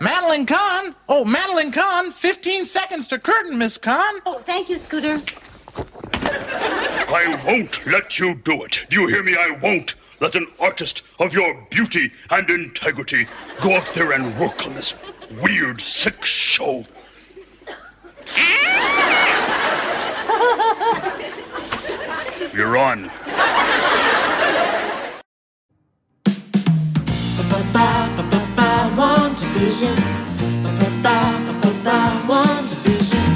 Madeline Kahn? Oh, Madeline Kahn, 15 seconds to curtain, Miss Kahn. Oh, thank you, Scooter. I won't let you do it. Do you hear me? I won't let an artist of your beauty and integrity go out there and work on this weird, sick show. You're on. WandaVision. WandaVision.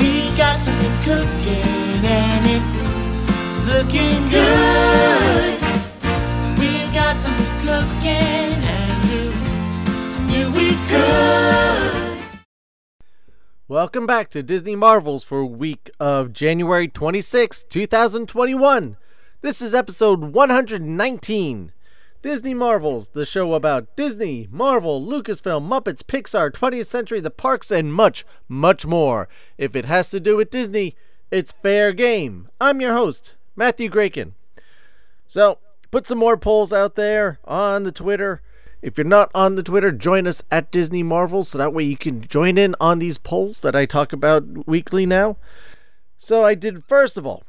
We got something cooking and it's looking good. We got something cooking and knew we could. Welcome back to Disney Marvels for week of January 26, 2021. This is episode 119. Disney Marvels, the show about Disney, Marvel, Lucasfilm, Muppets, Pixar, 20th Century, the parks, and much, much more. If it has to do with Disney, it's fair game. I'm your host, Matthew Graykin. So, put some more polls out there on the Twitter. If you're not on the Twitter, join us at Disney Marvels, so that way you can join in on these polls that I talk about weekly now. So I did, first of all,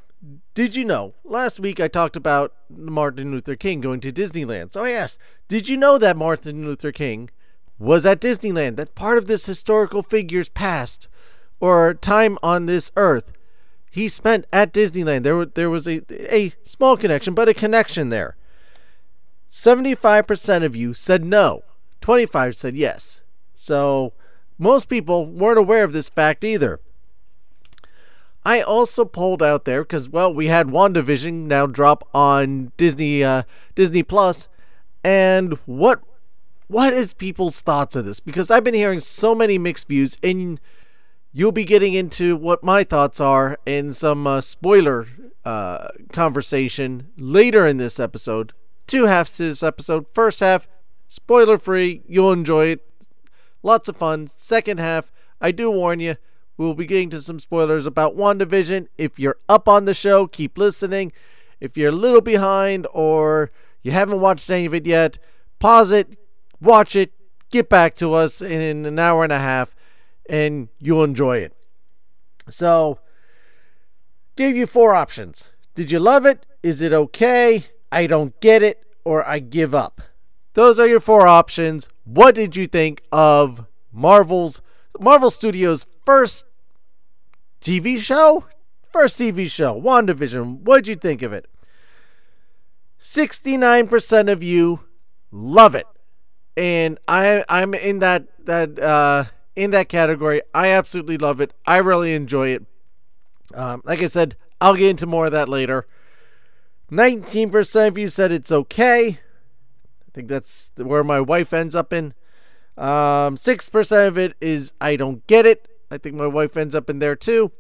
did you know? Last week I talked about Martin Luther King going to Disneyland. So I asked, did you know that Martin Luther King was at Disneyland? That part of this historical figure's past or time on this earth he spent at Disneyland. There was a small connection, but a connection there. 75% of you said no. 25% said yes. So most people weren't aware of this fact either. I also polled out there because, well, we had WandaVision now drop on Disney Plus, and what is people's thoughts of this? Because I've been hearing so many mixed views, and you'll be getting into what my thoughts are in some spoiler conversation later in this episode. Two halves to this episode. First half, spoiler free. You'll enjoy it. Lots of fun. Second half, I do warn you, we'll be getting to some spoilers about WandaVision. If you're up on the show, keep listening. If you're a little behind or you haven't watched any of it yet, pause it, watch it, get back to us in an hour and a half, and you'll enjoy it. So, gave you four options. Did you love it? Is it okay? I don't get it, or I give up. Those are your four options. What did you think of Marvel Studios' first TV show? WandaVision. What'd you think of it? 69% of you love it, and I'm in that category. I absolutely love it. I really enjoy it. Like I said, I'll get into more of that later. 19% of you said it's okay. I think that's where my wife ends up in. 6% of it is I don't get it. I think my wife ends up in there too.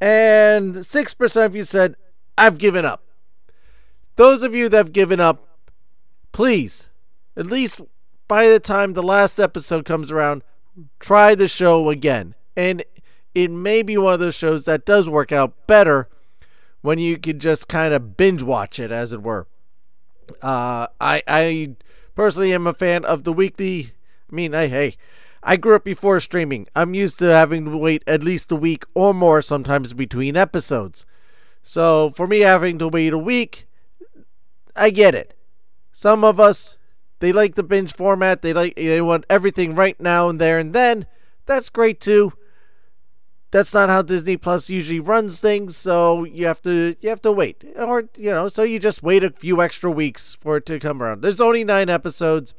And 6% of you said, I've given up. Those of you that have given up, please, at least by the time the last episode comes around, try the show again. And it may be one of those shows that does work out better when you can just kind of binge watch it, as it were. I personally am a fan of the weekly. I grew up before streaming. I'm used to having to wait at least a week or more sometimes between episodes. So for me, having to wait a week, I get it. Some of us, they like the binge format. They want everything right now and there and then. That's great too. That's not how Disney Plus usually runs things, so you have to wait. Or, so you just wait a few extra weeks for it to come around. There's only 9 episodes.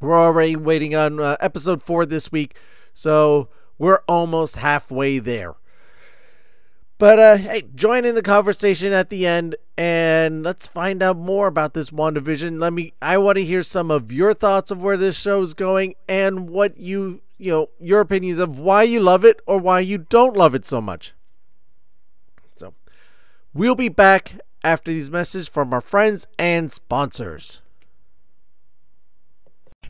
We're already waiting on episode 4 this week, so we're almost halfway there. But hey, join in the conversation at the end, and let's find out more about this WandaVision. I want to hear some of your thoughts of where this show is going and what your opinions of why you love it or why you don't love it so much. So we'll be back after these messages from our friends and sponsors.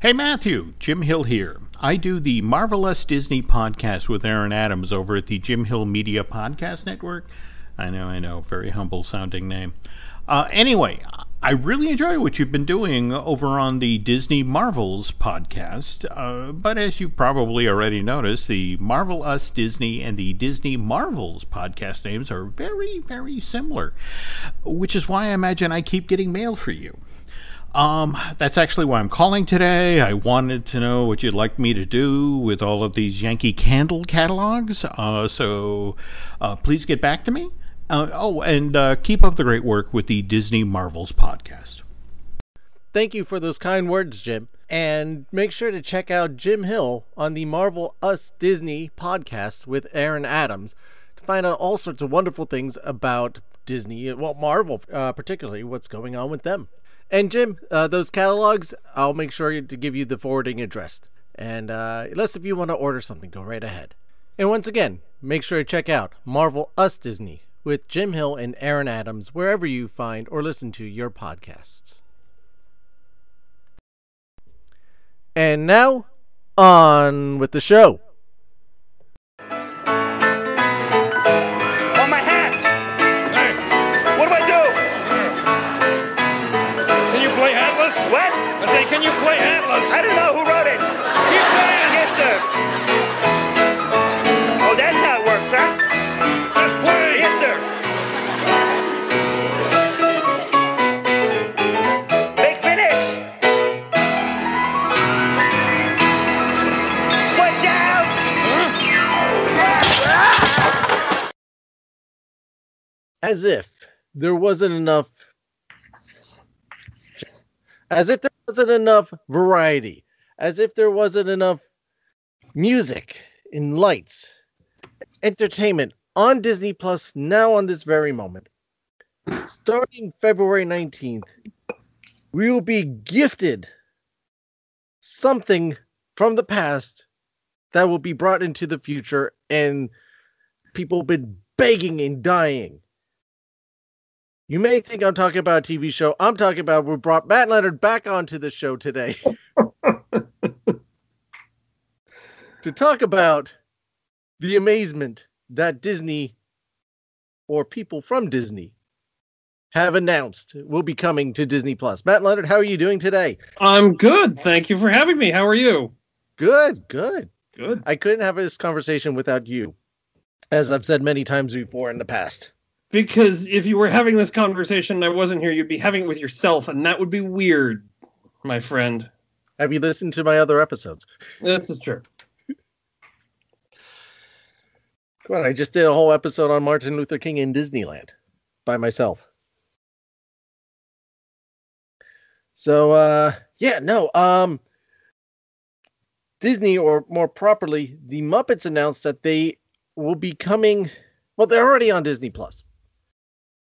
Hey Matthew, Jim Hill here. I do the Marvel-ous Disney podcast with Aaron Adams over at the Jim Hill Media Podcast Network. I know, very humble sounding name. Anyway, I really enjoy what you've been doing over on the Disney Marvels podcast, but as you probably already noticed, the Marvel-ous Disney and the Disney Marvels podcast names are very, very similar, which is why I imagine I keep getting mail for you. That's actually why I'm calling today. I wanted to know what you'd like me to do with all of these Yankee Candle catalogs, so please get back to me. And keep up the great work with the Disney Marvels podcast. Thank you for those kind words, Jim. And make sure to check out Jim Hill on the Marvel-ous Disney podcast with Aaron Adams to find out all sorts of wonderful things about Disney, well, Marvel particularly, what's going on with them. And Jim, those catalogs, I'll make sure to give you the forwarding address. And unless if you want to order something, go right ahead. And once again, make sure to check out Marvel-ous Disney with Jim Hill and Aaron Adams, wherever you find or listen to your podcasts. And now, on with the show. Oh, my hat! Hey. What do I do? Can you play Atlas? What? I say, can you play Atlas? I don't know who wrote it. Keep playing, yes, sir. Oh, that's how it works, huh? As if there wasn't enough, variety, as if there wasn't enough music and lights, entertainment on Disney Plus now on this very moment. Starting February 19th, we will be gifted something from the past that will be brought into the future, and people have been begging and dying. You may think I'm talking about a TV show. I'm talking about we brought Matt Leonard back onto the show today to talk about the amazement that Disney or people from Disney have announced will be coming to Disney Plus. Matt Leonard, how are you doing today? I'm good. Thank you for having me. How are you? Good. I couldn't have this conversation without you, as I've said many times before in the past. Because if you were having this conversation and I wasn't here, you'd be having it with yourself, and that would be weird, my friend. Have you listened to my other episodes? This is true. Come on, I just did a whole episode on Martin Luther King in Disneyland by myself. So, Disney, or more properly, the Muppets announced that they will be coming... Well, they're already on Disney Plus.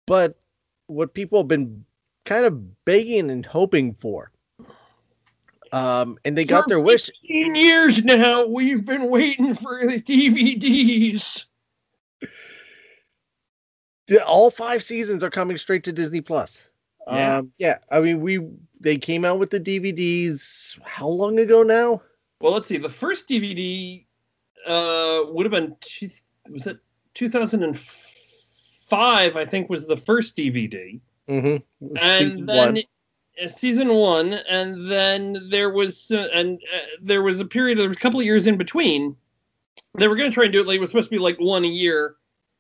But what people have been kind of begging and hoping for, and they got their wish. 15 years now, we've been waiting for the DVDs. All 5 seasons are coming straight to Disney Plus. Yeah, they came out with the DVDs how long ago now? Well, let's see. The first DVD would have been, was it 2004? 5, I think, was the first DVD. Mm-hmm. And season one, and then there was a period. There was a couple of years in between. They were going to try and do it. Like, it was supposed to be like one a year.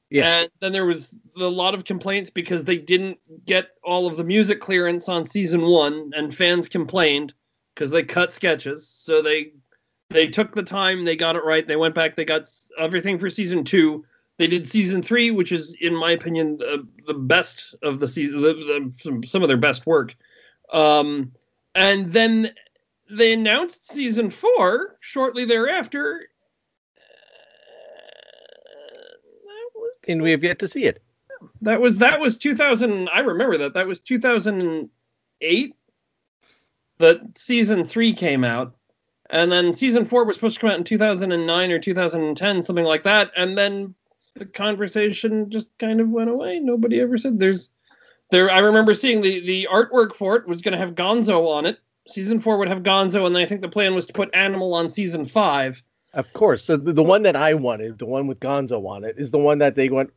Yeah. And then there was a lot of complaints because they didn't get all of the music clearance on season one, and fans complained because they cut sketches. So they took the time. They got it right. They went back. They got everything for season 2. They did season 3, which is, in my opinion, the best of the season, some of their best work. And then they announced season 4 shortly thereafter. And we have yet to see it. That was 2000. I remember that. That was 2008 that season 3 came out. And then season 4 was supposed to come out in 2009 or 2010, something like that. And then the conversation just kind of went away. Nobody ever said I remember seeing the artwork for it was going to have Gonzo on it. Season 4 would have Gonzo, and I think the plan was to put Animal on season 5. Of course. So the one that I wanted, the one with Gonzo on it, is the one that they went...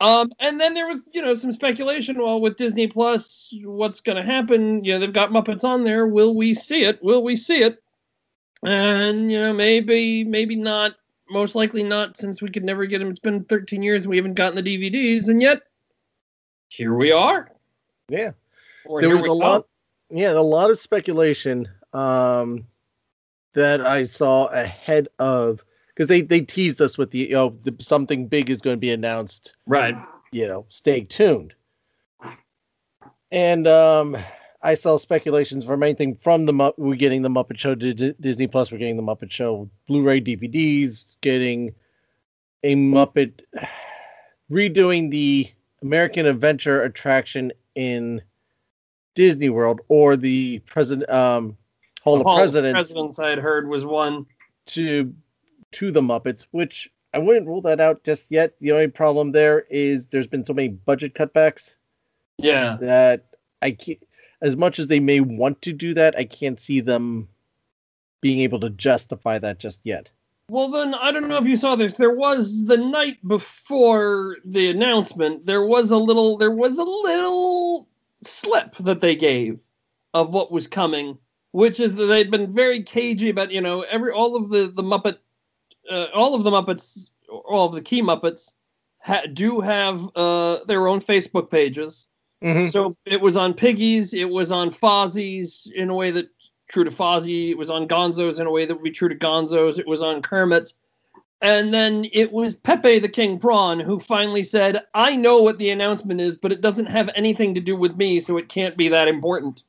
And then there was, you know, some speculation. Well, with Disney Plus, what's going to happen? You know, they've got Muppets on there. Will we see it? Will we see it? And, you know, maybe not. Most likely not, since we could never get them. It's been 13 years and we haven't gotten the DVDs, and yet here we are. Yeah. Or there was a lot of speculation that I saw ahead of, because they teased us with the, you know, something big is going to be announced. Right. You know, stay tuned. And I saw speculations from anything from we're getting the Muppet Show to Disney Plus, we're getting the Muppet Show Blu-ray DVDs, getting a Muppet, redoing the American Adventure attraction in Disney World, or the Hall of Presidents. Presidents I had heard was one to the Muppets, which I wouldn't rule that out just yet. The only problem there is there's been so many budget cutbacks. Yeah, that I can't. As much as they may want to do that, I can't see them being able to justify that just yet. Well, then, I don't know if you saw this. There was, the night before the announcement, there was a little slip that they gave of what was coming, which is that they'd been very cagey about, you know, all of the key Muppets do have their own Facebook pages. Mm-hmm. So it was on Piggy's, it was on Fozzie's in a way that true to Fozzie, it was on Gonzo's in a way that would be true to Gonzo's, it was on Kermit's, and then it was Pepe the King Prawn who finally said, I know what the announcement is, but it doesn't have anything to do with me, so it can't be that important.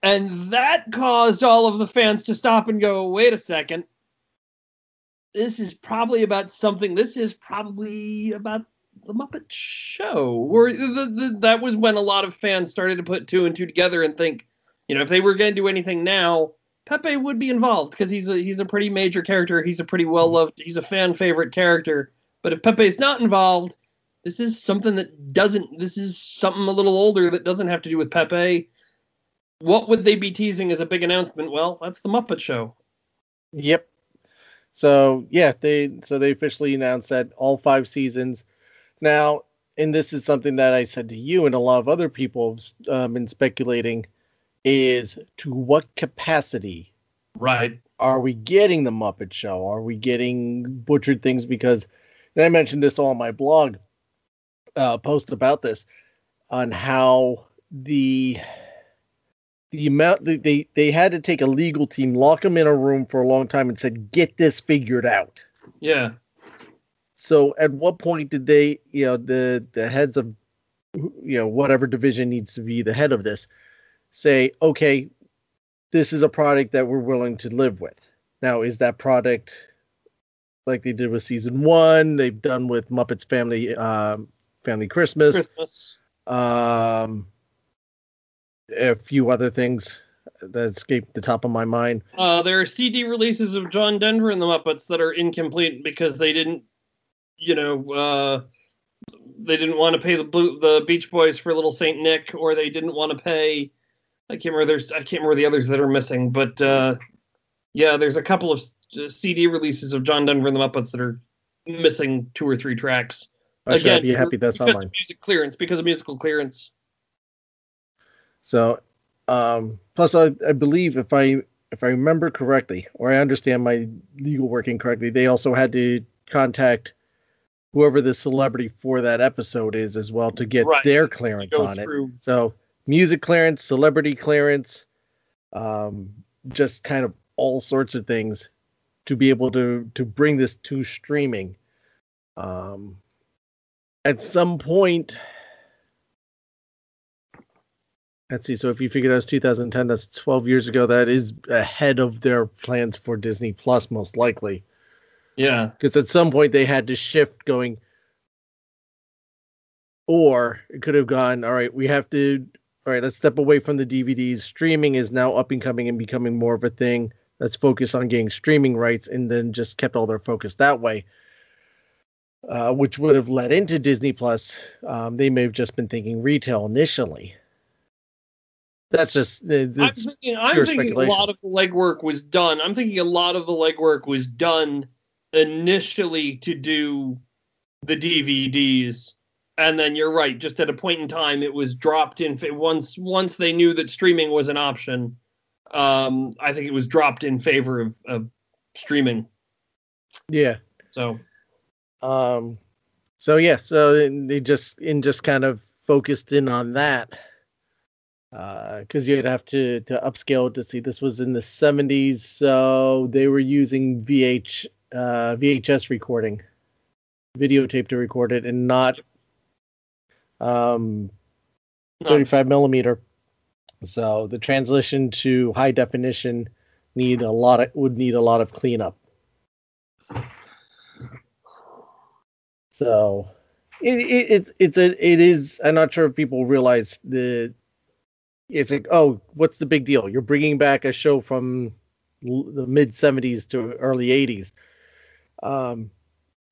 And that caused all of the fans to stop and go, wait a second, this is probably about The Muppet Show. Or that was when a lot of fans started to put two and two together and think, you know, if they were going to do anything now, Pepe would be involved because he's a pretty major character. He's a pretty well-loved, he's a fan favorite character. But if Pepe's not involved, this is something a little older that doesn't have to do with Pepe. What would they be teasing as a big announcement? Well, that's The Muppet Show. Yep. So, yeah, they officially announced that all 5 seasons. Now, and this is something that I said to you and a lot of other people have been speculating, is to what capacity, right? Are we getting the Muppet Show? Are we getting butchered things? Because, and I mentioned this on my blog post about this, on how the amount they had to take a legal team, lock them in a room for a long time, and said, get this figured out. Yeah. So at what point did they, you know, the heads of, you know, whatever division needs to be the head of this, say, okay, this is a product that we're willing to live with. Now, is that product like they did with season 1? They've done with Muppets Family Christmas. A few other things that escaped the top of my mind. There are CD releases of John Denver and the Muppets that are incomplete because they didn't. You know, they didn't want to pay the Beach Boys for Little Saint Nick, or they didn't want to pay. I can't remember the others that are missing, but yeah, there's a couple of CD releases of John Denver and the Muppets that are missing 2 or 3 tracks. Again, I'd be happy that's online. Because of musical clearance. So, plus I believe if I remember correctly, or I understand my legal working correctly, they also had to contact whoever the celebrity for that episode is as well to get their clearance on it. So music clearance, celebrity clearance, just kind of all sorts of things to be able to bring this to streaming. At some point, let's see. So if you figure that was 2010, that's 12 years ago. That is ahead of their plans for Disney Plus, most likely. Yeah, because at some point they had to shift going, or it could have gone, all right, let's step away from the DVDs. Streaming is now up and coming and becoming more of a thing. Let's focus on getting streaming rights, and then just kept all their focus that way, which would have led into Disney Plus. They may have just been thinking retail initially. That's just I'm thinking a lot of the legwork was done. I'm thinking a lot of the legwork was done initially to do the DVDs And then you're right. Just at a point in time, it was dropped in. Once they knew that streaming was an option, I think it was dropped in favor of streaming. Yeah. So. So they just kind of focused in on that. Because you'd have to upscale to see. This was in the 70s, so they were using VHS recording, videotape to record it, and not 35 millimeter. So the transition to high definition would need a lot of cleanup. So it is. I'm not sure if people realize it's like, oh, what's the big deal? You're bringing back a show from the mid 70s to early 80s.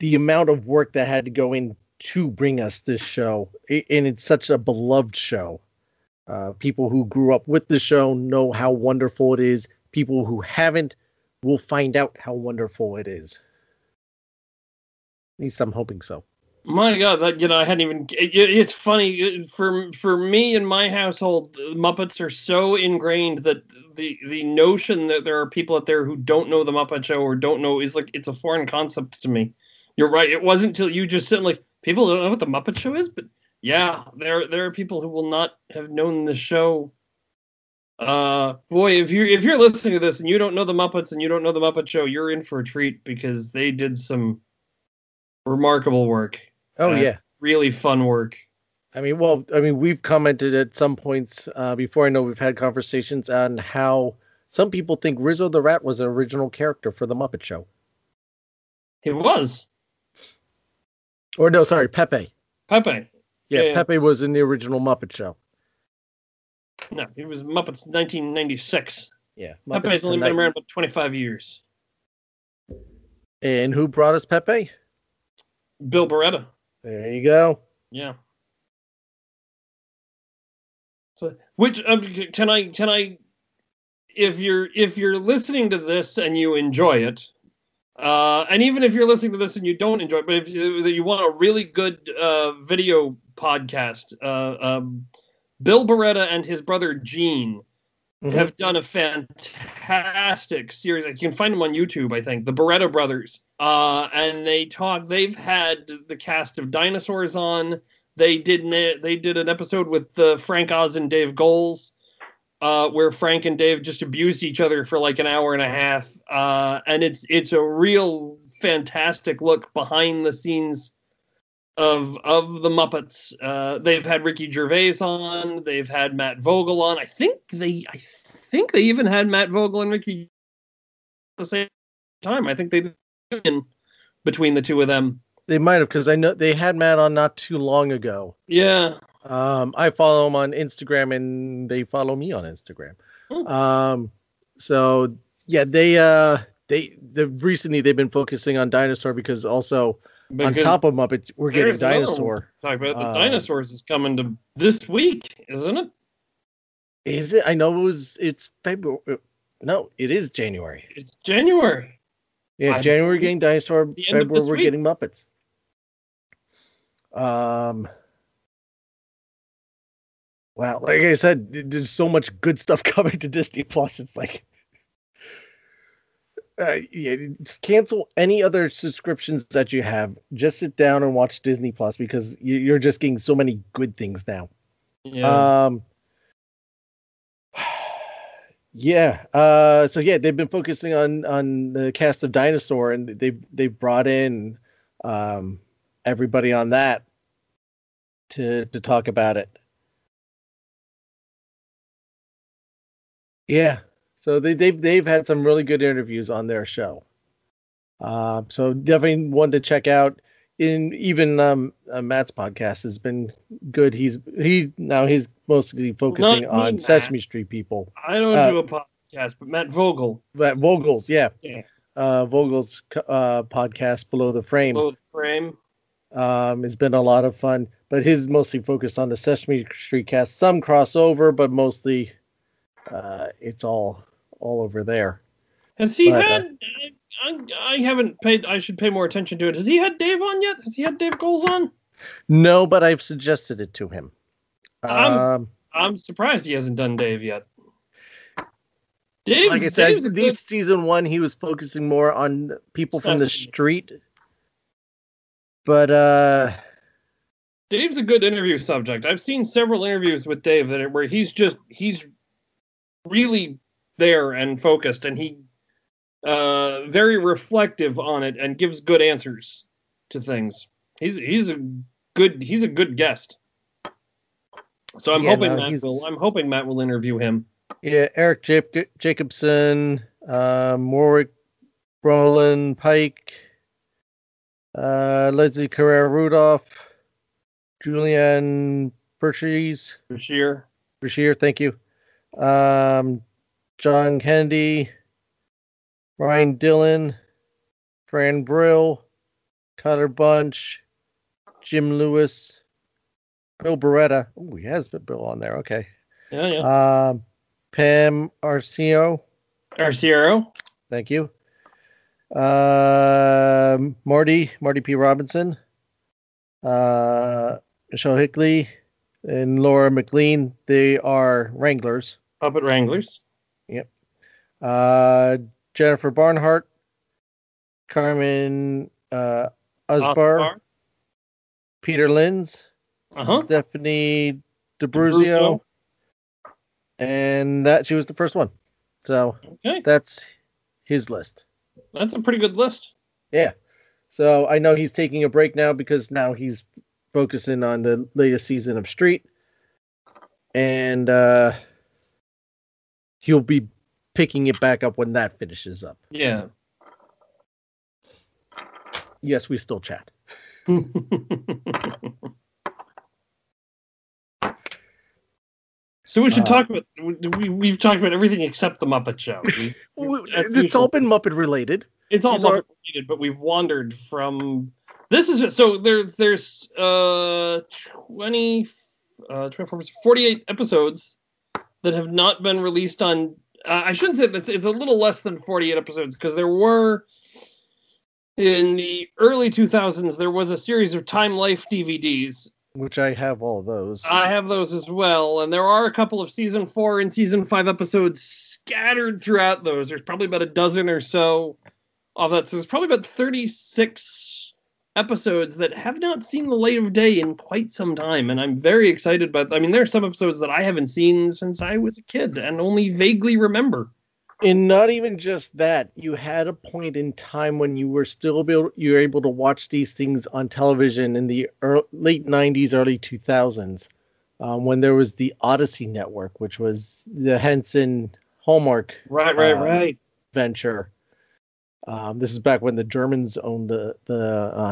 The amount of work that had to go in to bring us this show, and it's such a beloved show. People who grew up with the show know how wonderful it is. People who haven't will find out how wonderful it is. At least I'm hoping so. My God, I hadn't even... It's funny, for me and my household, the Muppets are so ingrained that the notion that there are people out there who don't know the Muppet Show or don't know is like, it's a foreign concept to me. You're right. It wasn't until you just said, like, people don't know what the Muppet Show is, but yeah, there are people who will not have known the show. Boy, if you're listening to this and you don't know the Muppets and you don't know the Muppet Show, you're in for a treat, because they did some remarkable work. Oh, yeah. Really fun work. I mean, we've commented at some points before. I know we've had conversations on how some people think Rizzo the Rat was an original character for The Muppet Show. He was. Or no, sorry, Pepe. Pepe. Yeah, Pepe was in the original Muppet Show. No, it was Muppets 1996. Yeah. Muppets Pepe's only been around about 25 years. And who brought us Pepe? Bill Barretta. There you go. Yeah. So, which can I? If you're listening to this and you enjoy it, and even if you're listening to this and you don't enjoy it, but if you want a really good video podcast, Bill Barretta and his brother Gene have done a fantastic series. You can find them on YouTube, I think. The Barretta Brothers. And they've had the cast of Dinosaurs on. They did an episode with Frank Oz and Dave Goelz, where Frank and Dave just abused each other for like an hour and a half. And it's a real fantastic look behind the scenes of the Muppets. They've had Ricky Gervais on, they've had Matt Vogel on. I think they even had Matt Vogel and Ricky at the same time. I think they did between the two of them. They might have, because I know they had Matt on not too long ago. Yeah. I follow him on Instagram and they follow me on Instagram. Hmm. So yeah, recently they've been focusing on Dinosaur because also on top of Muppets, we're getting Dinosaur. Talk about the Dinosaurs is coming to this week, isn't it? Is it? I know it's February. No, it is January. It's January. Yeah, January getting Dinosaur. February we're getting Muppets. Wow, like I said, there's so much good stuff coming to Disney Plus. It's like, just cancel any other subscriptions that you have. Just sit down and watch Disney Plus, because you're just getting so many good things now. Yeah. So they've been focusing on the cast of Dinosaur, and they've brought in everybody on that to talk about it. Yeah. So they've had some really good interviews on their show. So definitely one to check out. In even Matt's podcast has been good. He's mostly focusing on Matt. Sesame Street people. I don't do a podcast, but Matt Vogel. Matt Vogel's, yeah. Vogel's podcast, Below the Frame. It's been a lot of fun, but his mostly focused on the Sesame Street cast. Some crossover, but mostly it's all over there. I should pay more attention to it. Has he had Dave on yet? Has he had Dave Goelz on? No, but I've suggested it to him. I'm surprised he hasn't done Dave yet. Dave's, like I said, season one, he was focusing more on people from the street. But Dave's a good interview subject. I've seen several interviews with Dave where he's really there and focused, and he very reflective on it and gives good answers to things. He's a good guest. So I'm hoping Matt will interview him. Yeah, Eric Jacobson, Warwick Roland Pike, Leslie Carrera Rudolph, Julianne Brashear, thank you. John Kennedy, Ryan Dillon, Fran Brill, Connor Bunch, Jim Lewis, Bill Barretta. Oh, he has Bill on there. Okay. Yeah. Pam Arciro. Thank you. Marty P. Robinson, Michelle Hickley, and Laura McLean. They are Wranglers. Puppet Wranglers. Yep. Jennifer Barnhart, Carmen Osbar, Peter Linz, Stephanie D'Abruzzo, and that she was the first one. So That's his list. That's a pretty good list. Yeah. So I know he's taking a break now because now he's focusing on the latest season of Street, and he'll be picking it back up when that finishes up. Yeah. Yes, we still chat. So we should talk about. We've talked about everything except the Muppet Show. It's all been Muppet related. It's all Muppet related, but we've wandered from. This is so there's 48 episodes that have not been released on. I shouldn't say that it's a little less than 48 episodes, because there were, in the early 2000s, there was a series of Time Life DVDs. Which I have all those. I have those as well, and there are a couple of Season 4 and Season 5 episodes scattered throughout those. There's probably about a dozen or so of that, so there's probably about 36 episodes that have not seen the light of day in quite some time, and I'm very excited about. I mean, there are some episodes that I haven't seen since I was a kid and only vaguely remember. And not even just that, you had a point in time when you were able to watch these things on television in the late 90s, early 2000s, when there was the Odyssey Network, which was the Henson Hallmark venture. This is back when the Germans owned the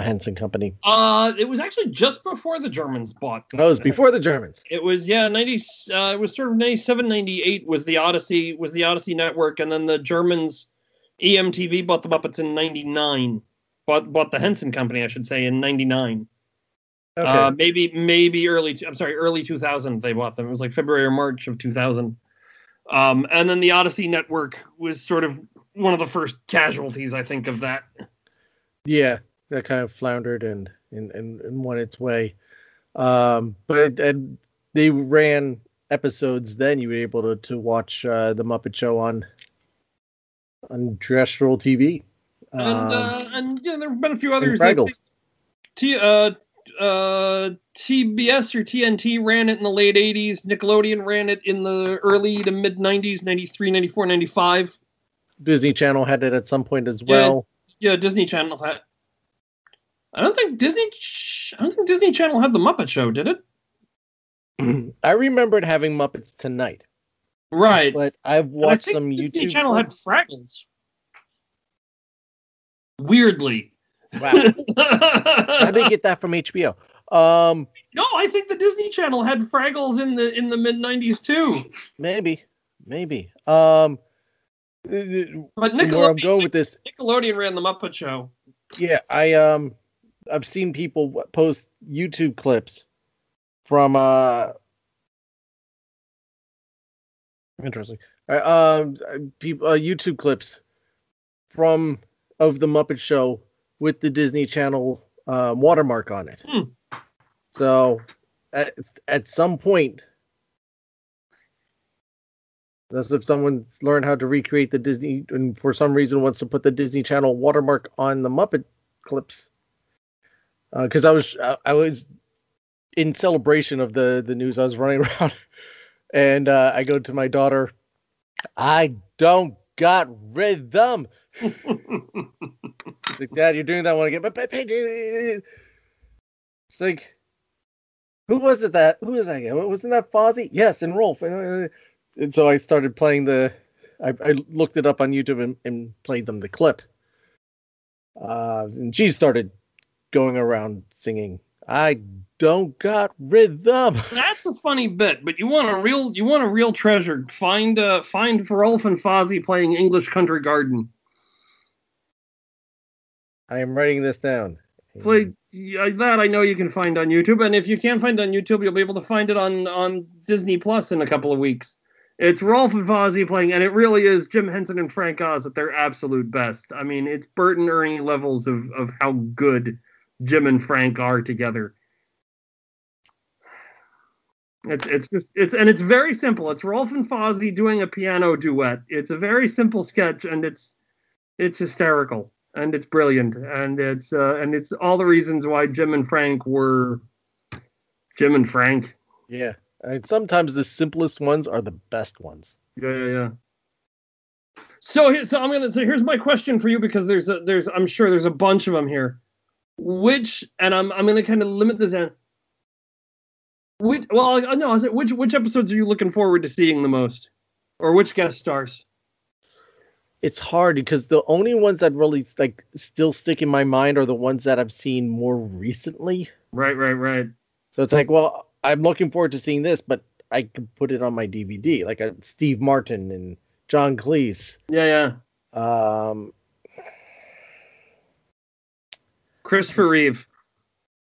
Henson Company. It was actually just before the Germans bought. Oh, it was before the Germans. It was 90. It was sort of 97, 98 was the Odyssey Network, and then the Germans, EMTV bought the Muppets in 99. Bought the Henson Company, I should say, in 99. Okay. Maybe early 2000 they bought them. It was like February or March of 2000. And then the Odyssey Network was sort of one of the first casualties, I think, of that. Yeah, that kind of floundered and won its way. But they ran episodes then. You were able to watch The Muppet Show on terrestrial TV. And there have been a few others. TBS or TNT ran it in the late 80s. Nickelodeon ran it in the early to mid-90s, 93, 94, 95. Disney Channel had it at some point as well. Yeah, Disney Channel had. I don't think Disney Channel had the Muppet Show, did it? I remembered having Muppets Tonight. Right, but I've watched some YouTube. Disney Channel had Fraggles. Weirdly. Wow. How did they get that from HBO? No, I think the Disney Channel had Fraggles in the mid 90s too. Maybe. But Nickelodeon ran the Muppet Show. Yeah, I've seen people post YouTube clips from interesting. People YouTube clips of the Muppet Show with the Disney Channel watermark on it. So at some point, unless if someone learned how to recreate the Disney and for some reason wants to put the Disney Channel watermark on the Muppet clips, because I was in celebration of the news. I was running around and I go to my daughter, I don't got rhythm. It's like, Dad, you're doing that one again. But it's like, who was it that? Who was that again? Wasn't that Fozzie? Yes, and Rowlf. And so I started playing I looked it up on YouTube and played them the clip. And she started going around singing, I don't got rhythm. That's a funny bit, but you want a real treasure. Find Rowlf and Fozzie playing English Country Garden. I am writing this down. Play that I know you can find on YouTube, and if you can't find it on YouTube, you'll be able to find it on Disney Plus in a couple of weeks. It's Rowlf and Fozzie playing, and it really is Jim Henson and Frank Oz at their absolute best. I mean, it's Bert and Ernie levels of how good Jim and Frank are together. It's very simple. It's Rowlf and Fozzie doing a piano duet. It's a very simple sketch, and it's hysterical, and it's brilliant, and it's all the reasons why Jim and Frank were Jim and Frank. Yeah, and sometimes the simplest ones are the best ones. Yeah. So here's my question for you, because I'm sure there's a bunch of them here. Which, and I'm going to kind of limit this in. Which episodes are you looking forward to seeing the most, or which guest stars? It's hard because the only ones that really like still stick in my mind are the ones that I've seen more recently. Right. So it's like, well, I'm looking forward to seeing this, but I can put it on my DVD, like Steve Martin and John Cleese. Yeah. Christopher Reeve.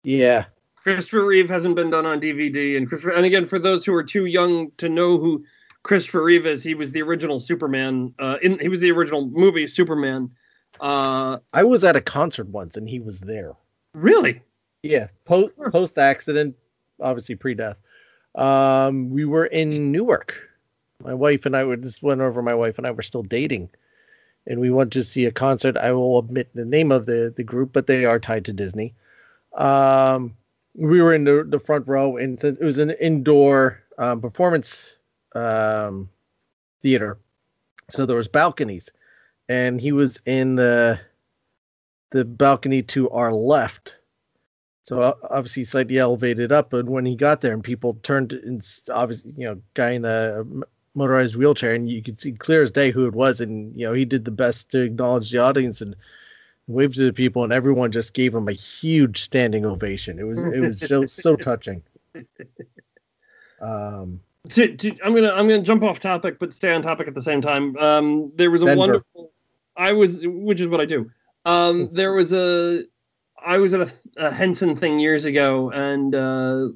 Yeah. Christopher Reeve hasn't been done on DVD. And again, for those who are too young to know who Christopher Reeve is, he was the original Superman. He was the original movie, Superman. I was at a concert once, and he was there. Really? Yeah. Post-accident, obviously pre-death. We were in Newark. My wife and I were still dating. And we went to see a concert. I will omit the name of the group, but they are tied to Disney. We were in the front row, and it was an indoor performance theater. So there was balconies, and he was in the balcony to our left. So obviously slightly elevated up. But when he got there, and people turned, and obviously, guy in the motorized wheelchair, and you could see clear as day who it was, and he did the best to acknowledge the audience and waved to the people, and everyone just gave him a huge standing ovation. It was just so touching. I'm gonna jump off topic but stay on topic at the same time. There was a Denver. Which is what I do. I was at a Henson thing years ago, and they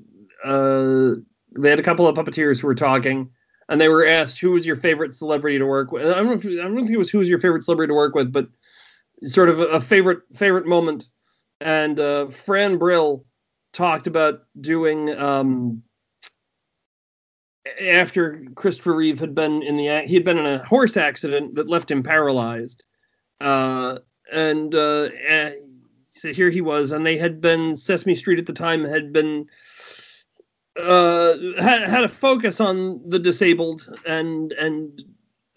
had a couple of puppeteers who were talking. And they were asked, who was your favorite celebrity to work with? I don't think it was who was your favorite celebrity to work with, but sort of a favorite moment. And Fran Brill talked about doing, after Christopher Reeve had been in a horse accident that left him paralyzed. So here he was. And they had been, Sesame Street at the time had been... had a focus on the disabled and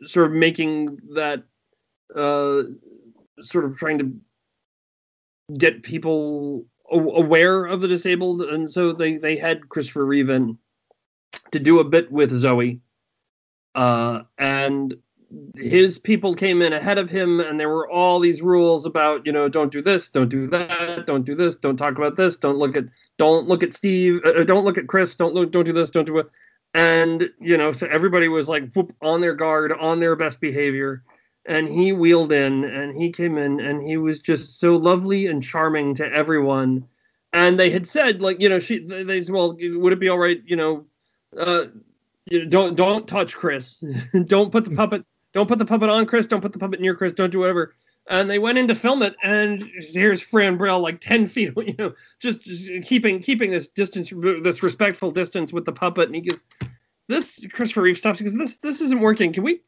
sort of making that sort of trying to get people aware of the disabled, and so they had Christopher Reeve in to do a bit with Zoe, and his people came in ahead of him, and there were all these rules about, don't do this, don't do that, don't do this, don't talk about this, don't look at Steve, don't look at Chris, don't do this, don't do it. And, so everybody was like whoop, on their guard, on their best behavior. And he wheeled in, and he came in, and he was just so lovely and charming to everyone. And they had said, like, they said, well, would it be all right, don't touch Chris. Don't put the puppet on Chris. Don't put the puppet near Chris. Don't do whatever. And they went in to film it, and here's Fran Brill, like 10 feet, you know, just keeping this distance, this respectful distance with the puppet. And he goes, this Christopher Reeve stuff, because this isn't working. Can we?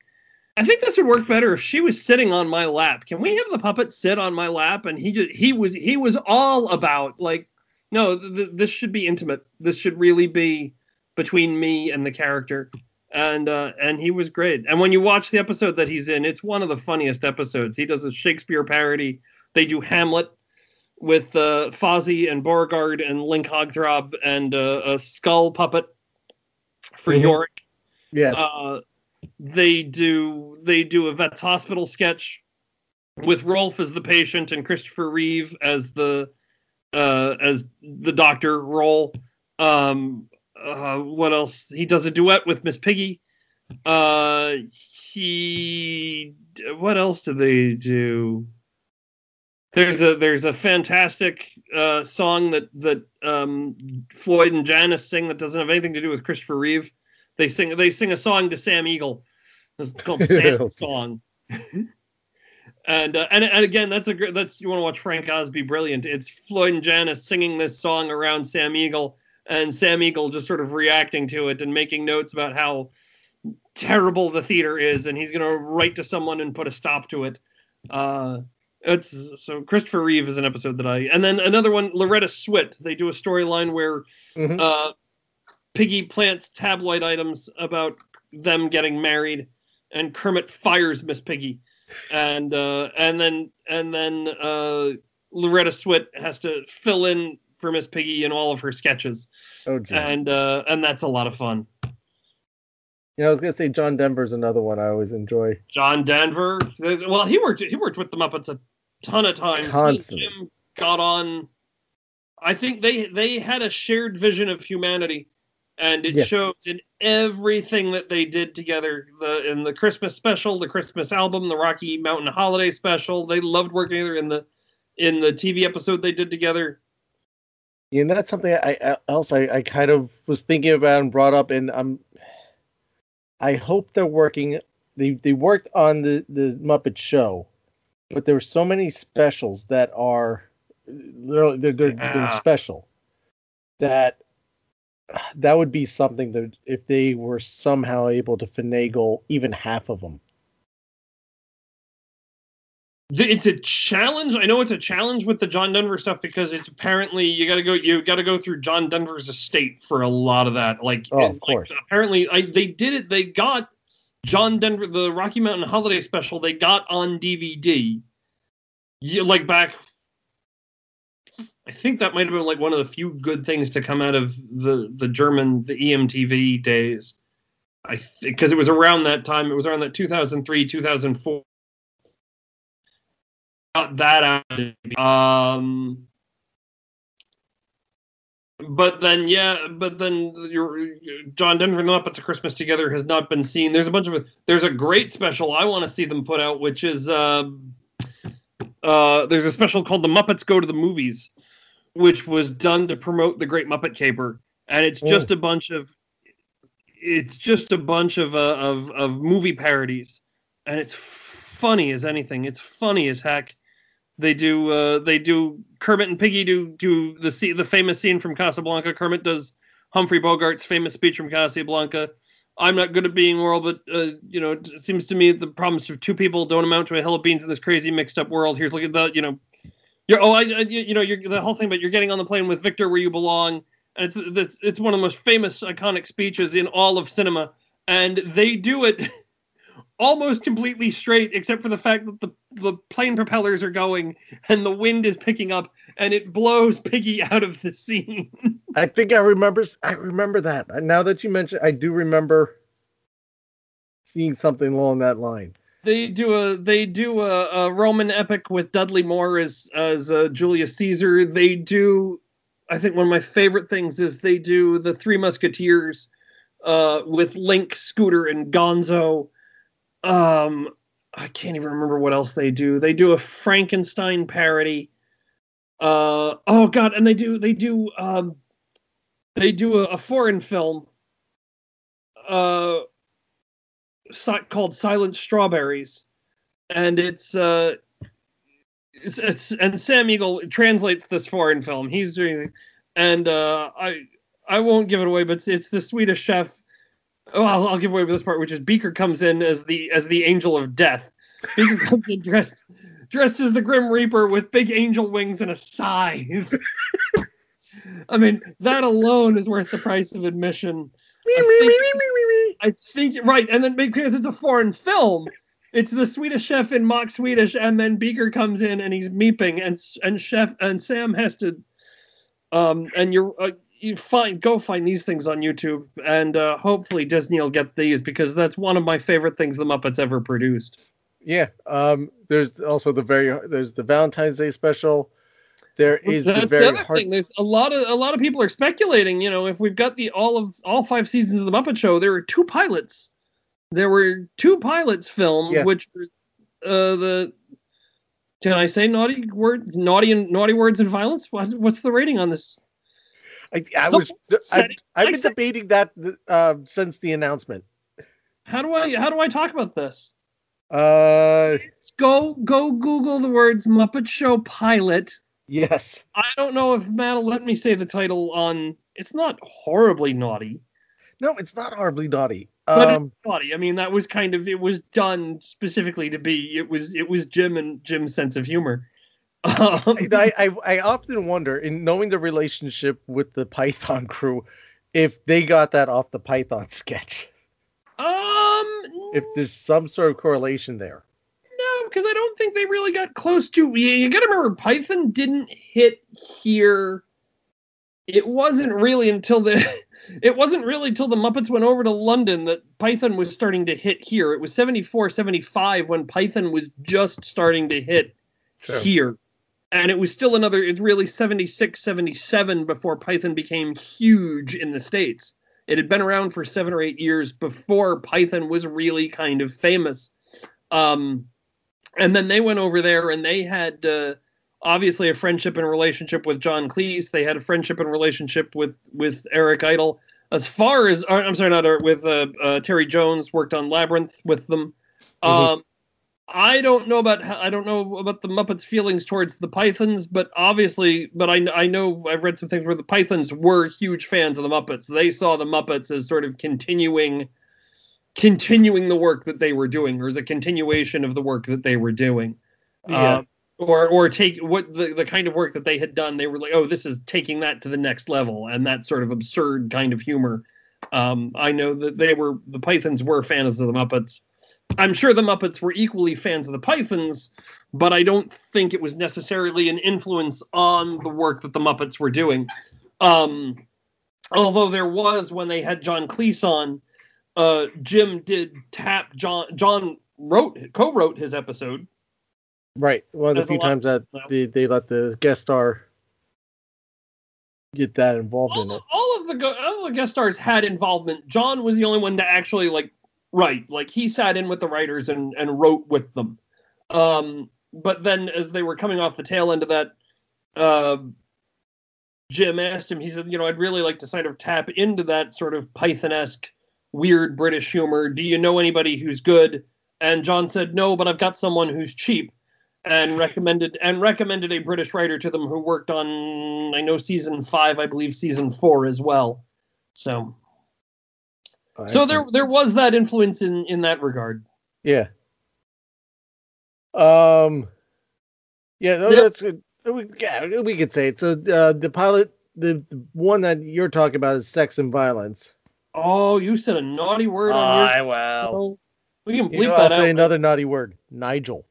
I think this would work better if she was sitting on my lap. Can we have the puppet sit on my lap? And he was all about like, no, this should be intimate. This should really be between me and the character. And he was great. And when you watch the episode that he's in, it's one of the funniest episodes. He does a Shakespeare parody. They do Hamlet with Fozzie and Beauregard and Link Hogthrob and a skull puppet for Yorick. Yes. They do a Vet's Hospital sketch with Rowlf as the patient and Christopher Reeve as the doctor role. What else? He does a duet with Miss Piggy. What else do they do? There's a fantastic song that Floyd and Janice sing that doesn't have anything to do with Christopher Reeve. They sing a song to Sam Eagle. It's called Sam's Song. And again, you want to watch Frank Oz be brilliant. It's Floyd and Janice singing this song around Sam Eagle. And Sam Eagle just sort of reacting to it and making notes about how terrible the theater is, and he's going to write to someone and put a stop to it. So Christopher Reeve is an episode that and then another one, Loretta Swit. They do a storyline where Piggy plants tabloid items about them getting married, and Kermit fires Miss Piggy, and then Loretta Swit has to fill in for Miss Piggy in all of her sketches. Oh, geez. And that's a lot of fun. Yeah, I was gonna say John Denver's another one I always enjoy. John Denver, well, he worked with the Muppets a ton of times. Constantly. He and Jim got on. I think they had a shared vision of humanity, and it shows in everything that they did together. In the Christmas special, the Christmas album, the Rocky Mountain Holiday special, they loved working together. In the TV episode they did together. And that's something I kind of was thinking about and brought up, and I hope they're working. They worked on the Muppet Show, but there were so many specials that are they're special that would be something that if they were somehow able to finagle even half of them. It's a challenge. I know it's a challenge with the John Denver stuff because it's apparently you got to go through John Denver's estate for a lot of that. Of course. Apparently they did it. They got John Denver, the Rocky Mountain Holiday special. They got on DVD. Back. I think that might've been one of the few good things to come out of the EMTV days. Because it was around that time. It was around that 2003, 2004. That out, but then your John Denver and the Muppets A Christmas Together has not been seen. There's a great special I want to see them put out, which is there's a special called The Muppets Go to the Movies, which was done to promote The Great Muppet Caper, and it's just a bunch of movie parodies, and it's funny as anything. It's funny as heck. They do Kermit and Piggy do the famous scene from Casablanca. Kermit does Humphrey Bogart's famous speech from Casablanca. I'm not good at being moral, but it seems to me the problems of two people don't amount to a hill of beans in this crazy mixed up world. Here's look at the you're the whole thing, but you're getting on the plane with Victor where you belong, and it's one of the most famous iconic speeches in all of cinema, and they do it. Almost completely straight, except for the fact that the plane propellers are going and the wind is picking up, and it blows Piggy out of the scene. I think I remember that. Now that you mention it, I do remember seeing something along that line. They do a Roman epic with Dudley Moore as Julius Caesar. They do, I think one of my favorite things is they do the Three Musketeers with Link, Scooter, and Gonzo. I can't even remember what else they do. They do a Frankenstein parody. And they do a foreign film called Silent Strawberries, and it's and Sam Eagle translates this foreign film. He's doing, and I won't give it away, but it's the Swedish chef. Oh, I'll give away this part, which is Beaker comes in as the angel of death. Beaker comes in dressed as the Grim Reaper with big angel wings and a scythe. I mean, that alone is worth the price of admission. I think right, and then because it's a foreign film, it's the Swedish chef in mock Swedish, and then Beaker comes in and he's meeping, and chef and Sam has to, and you're. Go find these things on YouTube, and hopefully Disney will get these, because that's one of my favorite things the Muppets ever produced. Yeah, there's also the Valentine's Day special. There is that's the other thing. There's a lot of people are speculating. You know, if we've got all 5 seasons of the Muppet Show, there were 2 pilots. There were 2 pilots filmed, yeah. Which were the. Can I say naughty words and violence? What's the rating on this? I've been debating that since the announcement. How do I talk about this? Go Google the words Muppet Show pilot. Yes. I don't know if Matt'll let me say the title on. It's not horribly naughty. No, it's not horribly naughty. But it's naughty. I mean, that was it was done specifically to be. It was Jim and Jim's sense of humor. I often wonder, in knowing the relationship with the Python crew, if they got that off the Python sketch. If there's some sort of correlation there. No, because I don't think they really got close to. You got to remember, Python didn't hit here. It wasn't really until the Muppets went over to London that Python was starting to hit here. It was 74, 75 when Python was just starting to hit here. And it was still it's really 76, 77 before Python became huge in the States. It had been around for 7 or 8 years before Python was really kind of famous. And then they went over there and they had obviously a friendship and relationship with John Cleese. They had a friendship and relationship with Eric Idle. As far as, I'm sorry, not Eric, with Terry Jones, worked on Labyrinth with them. Mm-hmm. I don't know about the Muppets' feelings towards the Pythons, but I know I've read some things where the Pythons were huge fans of the Muppets. They saw the Muppets as sort of continuing the work that they were doing, or as a continuation of the work that they were doing, yeah. or take what the kind of work that they had done. They were like, oh, this is taking that to the next level, and that sort of absurd kind of humor. I know that the Pythons were fans of the Muppets. I'm sure the Muppets were equally fans of the Pythons, but I don't think it was necessarily an influence on the work that the Muppets were doing. Although there was, when they had John Cleese on, Jim did tap John. John co-wrote his episode. Right. One of the few times that they let the guest star get that involved in it. All of the guest stars had involvement. John was the only one to actually write. Like, he sat in with the writers and wrote with them. But then as they were coming off the tail end of that, Jim asked him, he said, you know, I'd really like to sort of tap into that sort of Python-esque, weird British humor. Do you know anybody who's good? And John said, no, but I've got someone who's cheap, and recommended a British writer to them who worked on, I know, season 5, I believe season 4 as well. So there was that influence in that regard. Yeah. That's good. We could say it. So the pilot, the one that you're talking about is sex and violence. Oh, you said a naughty word on your... well. We can bleep that out. I'll say another naughty word. Nigel.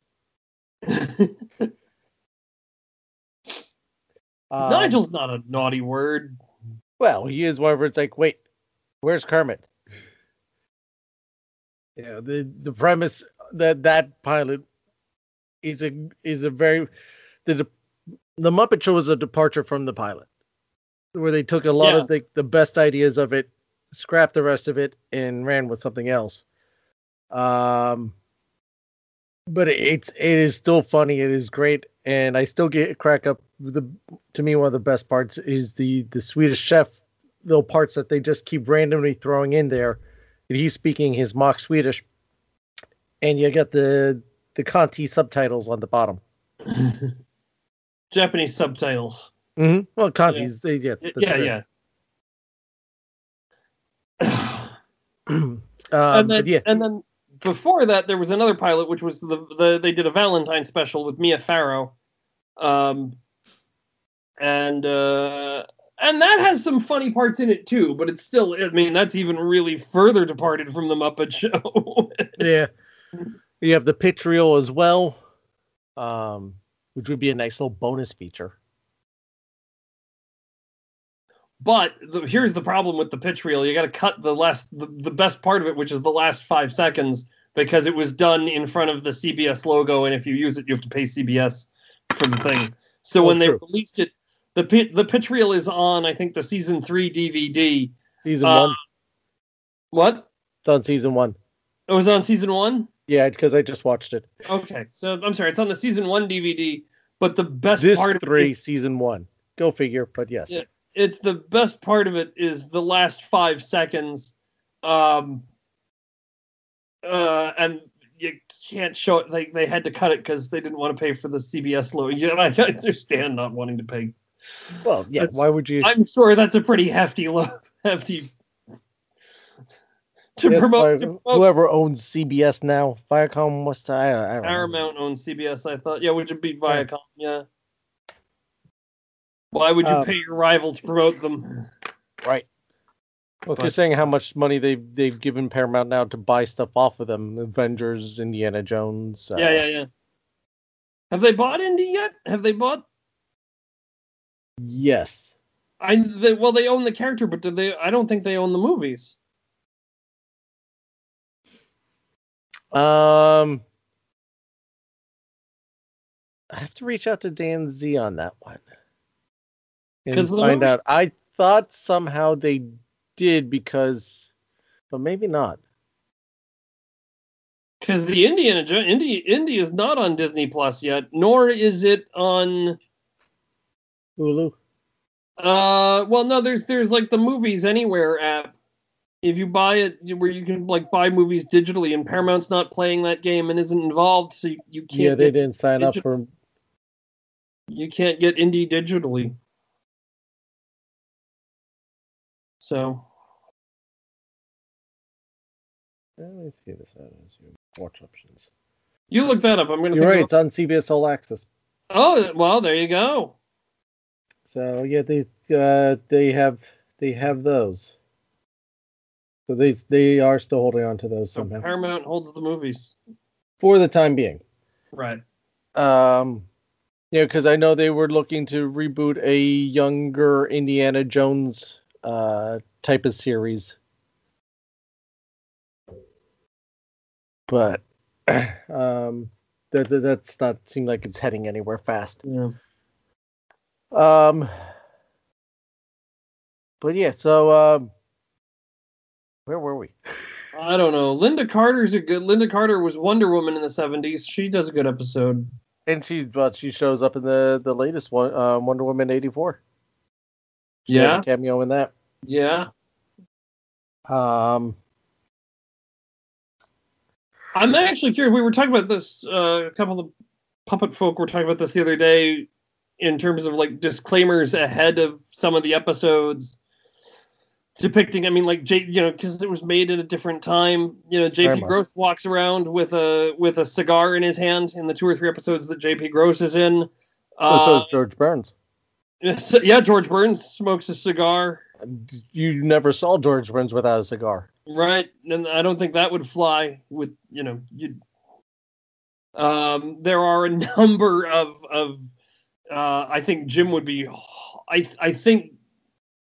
Nigel's not a naughty word. Well, he is one where it's like, wait, where's Kermit? Yeah, the premise that pilot is a very the Muppet Show was a departure from the pilot, where they took a lot of the best ideas of it, scrapped the rest of it, and ran with something else. But it is still funny. It is great, and I still get a crack up. To me, one of the best parts is the Swedish chef little parts that they just keep randomly throwing in there. He's speaking his mock Swedish, and you get the Conti subtitles on the bottom. Japanese subtitles. Mm-hmm. Well, Kazi's. Yeah. And then before that, there was another pilot, which was they did a Valentine special with Mia Farrow, and that has some funny parts in it too. But it's still, I mean, that's even really further departed from the Muppet Show. Yeah, you have the Pitrio as well, which would be a nice little bonus feature. But here's the problem with the pitch reel. You got to cut the best part of it, which is the last 5 seconds, because it was done in front of the CBS logo, and if you use it, you have to pay CBS for the thing. So they released it, the pitch reel is on, I think, the season 3 DVD. Season 1. What? It's on season 1. It was on season 1? Yeah, because I just watched it. Okay, so I'm sorry. It's on the season 1 DVD, but the best part of it... season 1. Go figure, but yes. Yeah. It's the best part of it is the last 5 seconds, and you can't show it. They had to cut it because they didn't want to pay for the CBS logo. You know, I understand not wanting to pay. Well, yeah. Why would you? I'm sure that's a pretty hefty. To promote whoever owns CBS now, Viacom must. I don't know. Paramount owns CBS, I thought. Yeah, which would be Viacom. Yeah. Why would you pay your rival to promote them? Right. Well, you're saying how much money they've given Paramount now to buy stuff off of them. Avengers, Indiana Jones. Yeah. Have they bought Indy yet? Yes. They own the character, but do they? I don't think they own the movies. I have to reach out to Dan Z on that one. And find out. I thought somehow they did but maybe not. Because the Indy is not on Disney Plus yet, nor is it on Hulu. Well, no, there's like the Movies Anywhere app. If you buy it, where you can like buy movies digitally, and Paramount's not playing that game and isn't involved, so you can't. Yeah, they didn't sign up for. You can't get Indy digitally. So, let's see this out as your watch options. You look that up. You're right. It's on CBS All Access. Oh well, there you go. So yeah, they have those. So they are still holding on to those somehow. So Paramount holds the movies for the time being. Right. Yeah, because I know they were looking to reboot a younger Indiana Jones type of series, but that's not seem like it's heading anywhere fast. Yeah. But yeah, so where were we? I don't know. Linda Carter was Wonder Woman in the 70s. She does a good episode, and she shows up in the latest one, Wonder Woman 84. Yeah, cameo in that. Yeah. I'm actually curious. We were talking about this. A couple of the puppet folk were talking about this the other day, in terms of like disclaimers ahead of some of the episodes, depicting. I mean, like because it was made at a different time. You know, J.P. Gross walks around with a cigar in his hand in the 2 or 3 episodes that J.P. Gross is in. So is George Burns. Yeah, George Burns smokes a cigar. You never saw George Burns without a cigar. Right, and I don't think that would fly with, there are a number of I think Jim would be, I think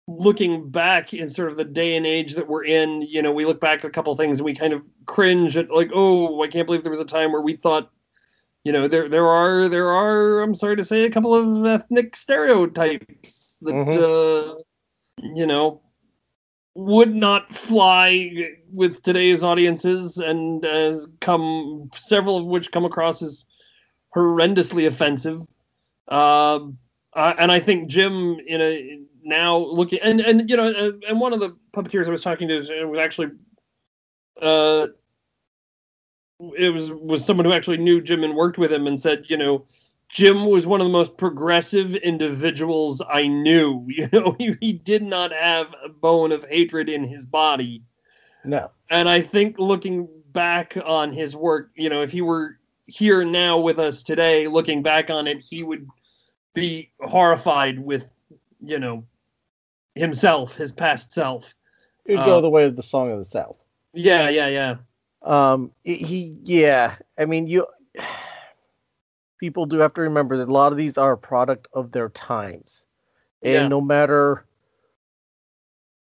looking back in sort of the day and age that we're in, we look back at a couple things and we kind of cringe at like, oh, I can't believe there was a time where we thought, there are, I'm sorry to say, a couple of ethnic stereotypes that, would not fly with today's audiences, and several of which come across as horrendously offensive. And I think Jim, now looking, and one of the puppeteers I was talking to was actually, it was someone who actually knew Jim and worked with him and said, Jim was one of the most progressive individuals I knew. You know, he did not have a bone of hatred in his body. No. And I think looking back on his work, you know, if he were here now with us today, looking back on it, he would be horrified with, you know, himself, his past self. He'd go the way of the Song of the South. Yeah. I mean, people do have to remember that a lot of these are a product of their times. And no matter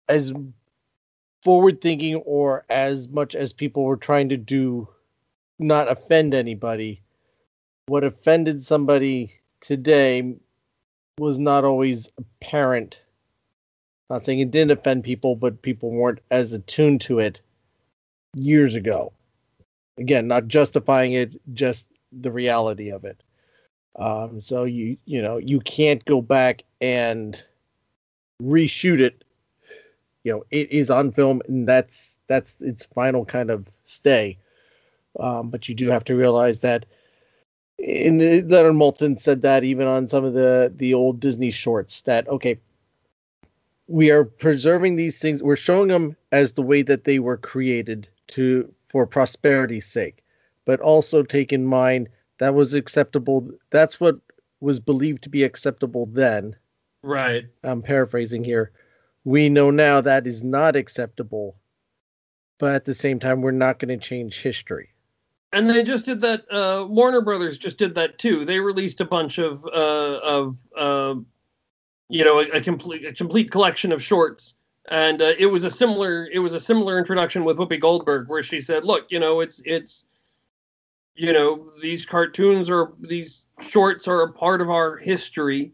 as forward thinking or as much as people were trying to do not offend anybody, what offended somebody today was not always apparent. Not saying it didn't offend people, but people weren't as attuned to it years ago. Again, not justifying it, just the reality of it. So you know you can't go back and reshoot it. You know, it is on film, and that's its final kind of stay. But you do have to realize that. And Leonard Moulton said that even on some of the old Disney shorts, that okay, we are preserving these things. We're showing them as the way that they were created for prosperity's sake. But also take in mind that was acceptable. That's what was believed to be acceptable then. Right. I'm paraphrasing here. We know now that is not acceptable. But at the same time, we're not going to change history. And they just did that. Warner Brothers just did that, too. They released a bunch of a complete collection of shorts. And it was a similar introduction with Whoopi Goldberg, where she said, look, you know, it's. You know, these shorts are a part of our history,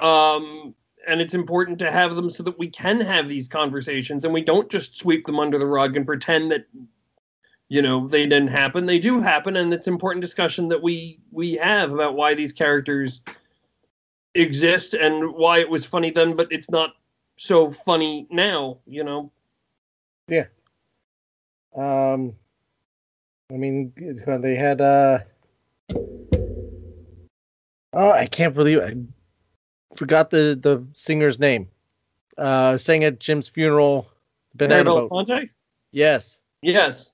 and it's important to have them so that we can have these conversations and we don't just sweep them under the rug and pretend that, you know, they didn't happen. They do happen, and it's an important discussion that we have about why these characters exist and why it was funny then, but it's not so funny now, you know? Yeah. I mean, they had, I can't believe I forgot the singer's name. Sang at Jim's funeral. Maribel Ponte? Yes. Yes.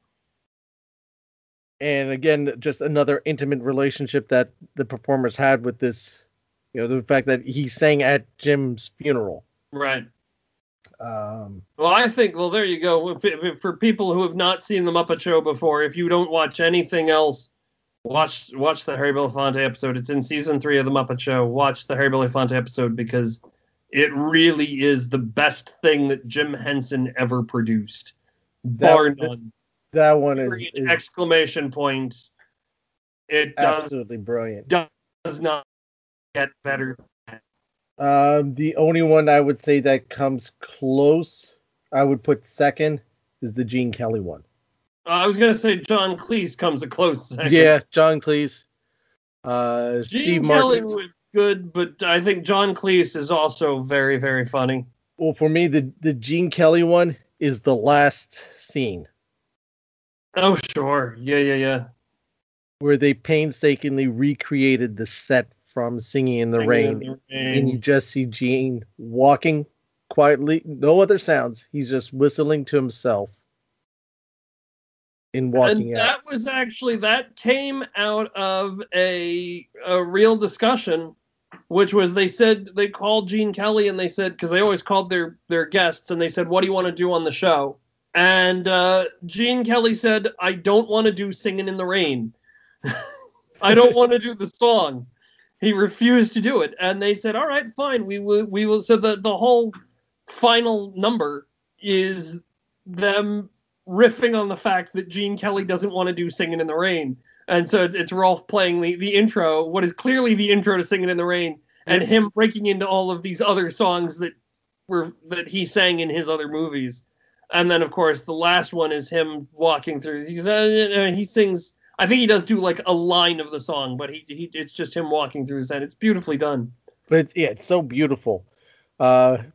And again, just another intimate relationship that the performers had with this, you know, the fact that he sang at Jim's funeral. Right. There you go. For people who have not seen The Muppet Show before, if you don't watch anything else, watch the Harry Belafonte episode. It's in season 3 of The Muppet Show. Watch the Harry Belafonte episode because it really is the best thing that Jim Henson ever produced. Bar none. That one is exclamation point. It does absolutely brilliant. Does not get better. The only one I would say that comes close, I would put second, is the Gene Kelly one. I was going to say John Cleese comes a close second. Yeah, John Cleese. Gene Kelly was good, but I think John Cleese is also very, very funny. Well, for me, the Gene Kelly one is the last scene. Oh, sure. Yeah. Where they painstakingly recreated the set from Singing in the Rain, and you just see Gene walking quietly, no other sounds. He's just whistling to himself and walking out. And that was actually, that came out of a real discussion, which was they said, they called Gene Kelly and they said, because they always called their guests, and they said, what do you want to do on the show? And Gene Kelly said, I don't want to do Singing in the Rain. I don't want to do the song. He refused to do it, and they said, all right, fine, we will. So the whole final number is them riffing on the fact that Gene Kelly doesn't want to do Singing in the Rain. And so it's Rowlf playing the intro, what is clearly the intro to Singing in the Rain, and him breaking into all of these other songs that he sang in his other movies. And then, of course, the last one is him walking through. He sings... I think he does do like a line of the song, but it's just him walking through his head. It's beautifully done. But yeah, it's so beautiful. But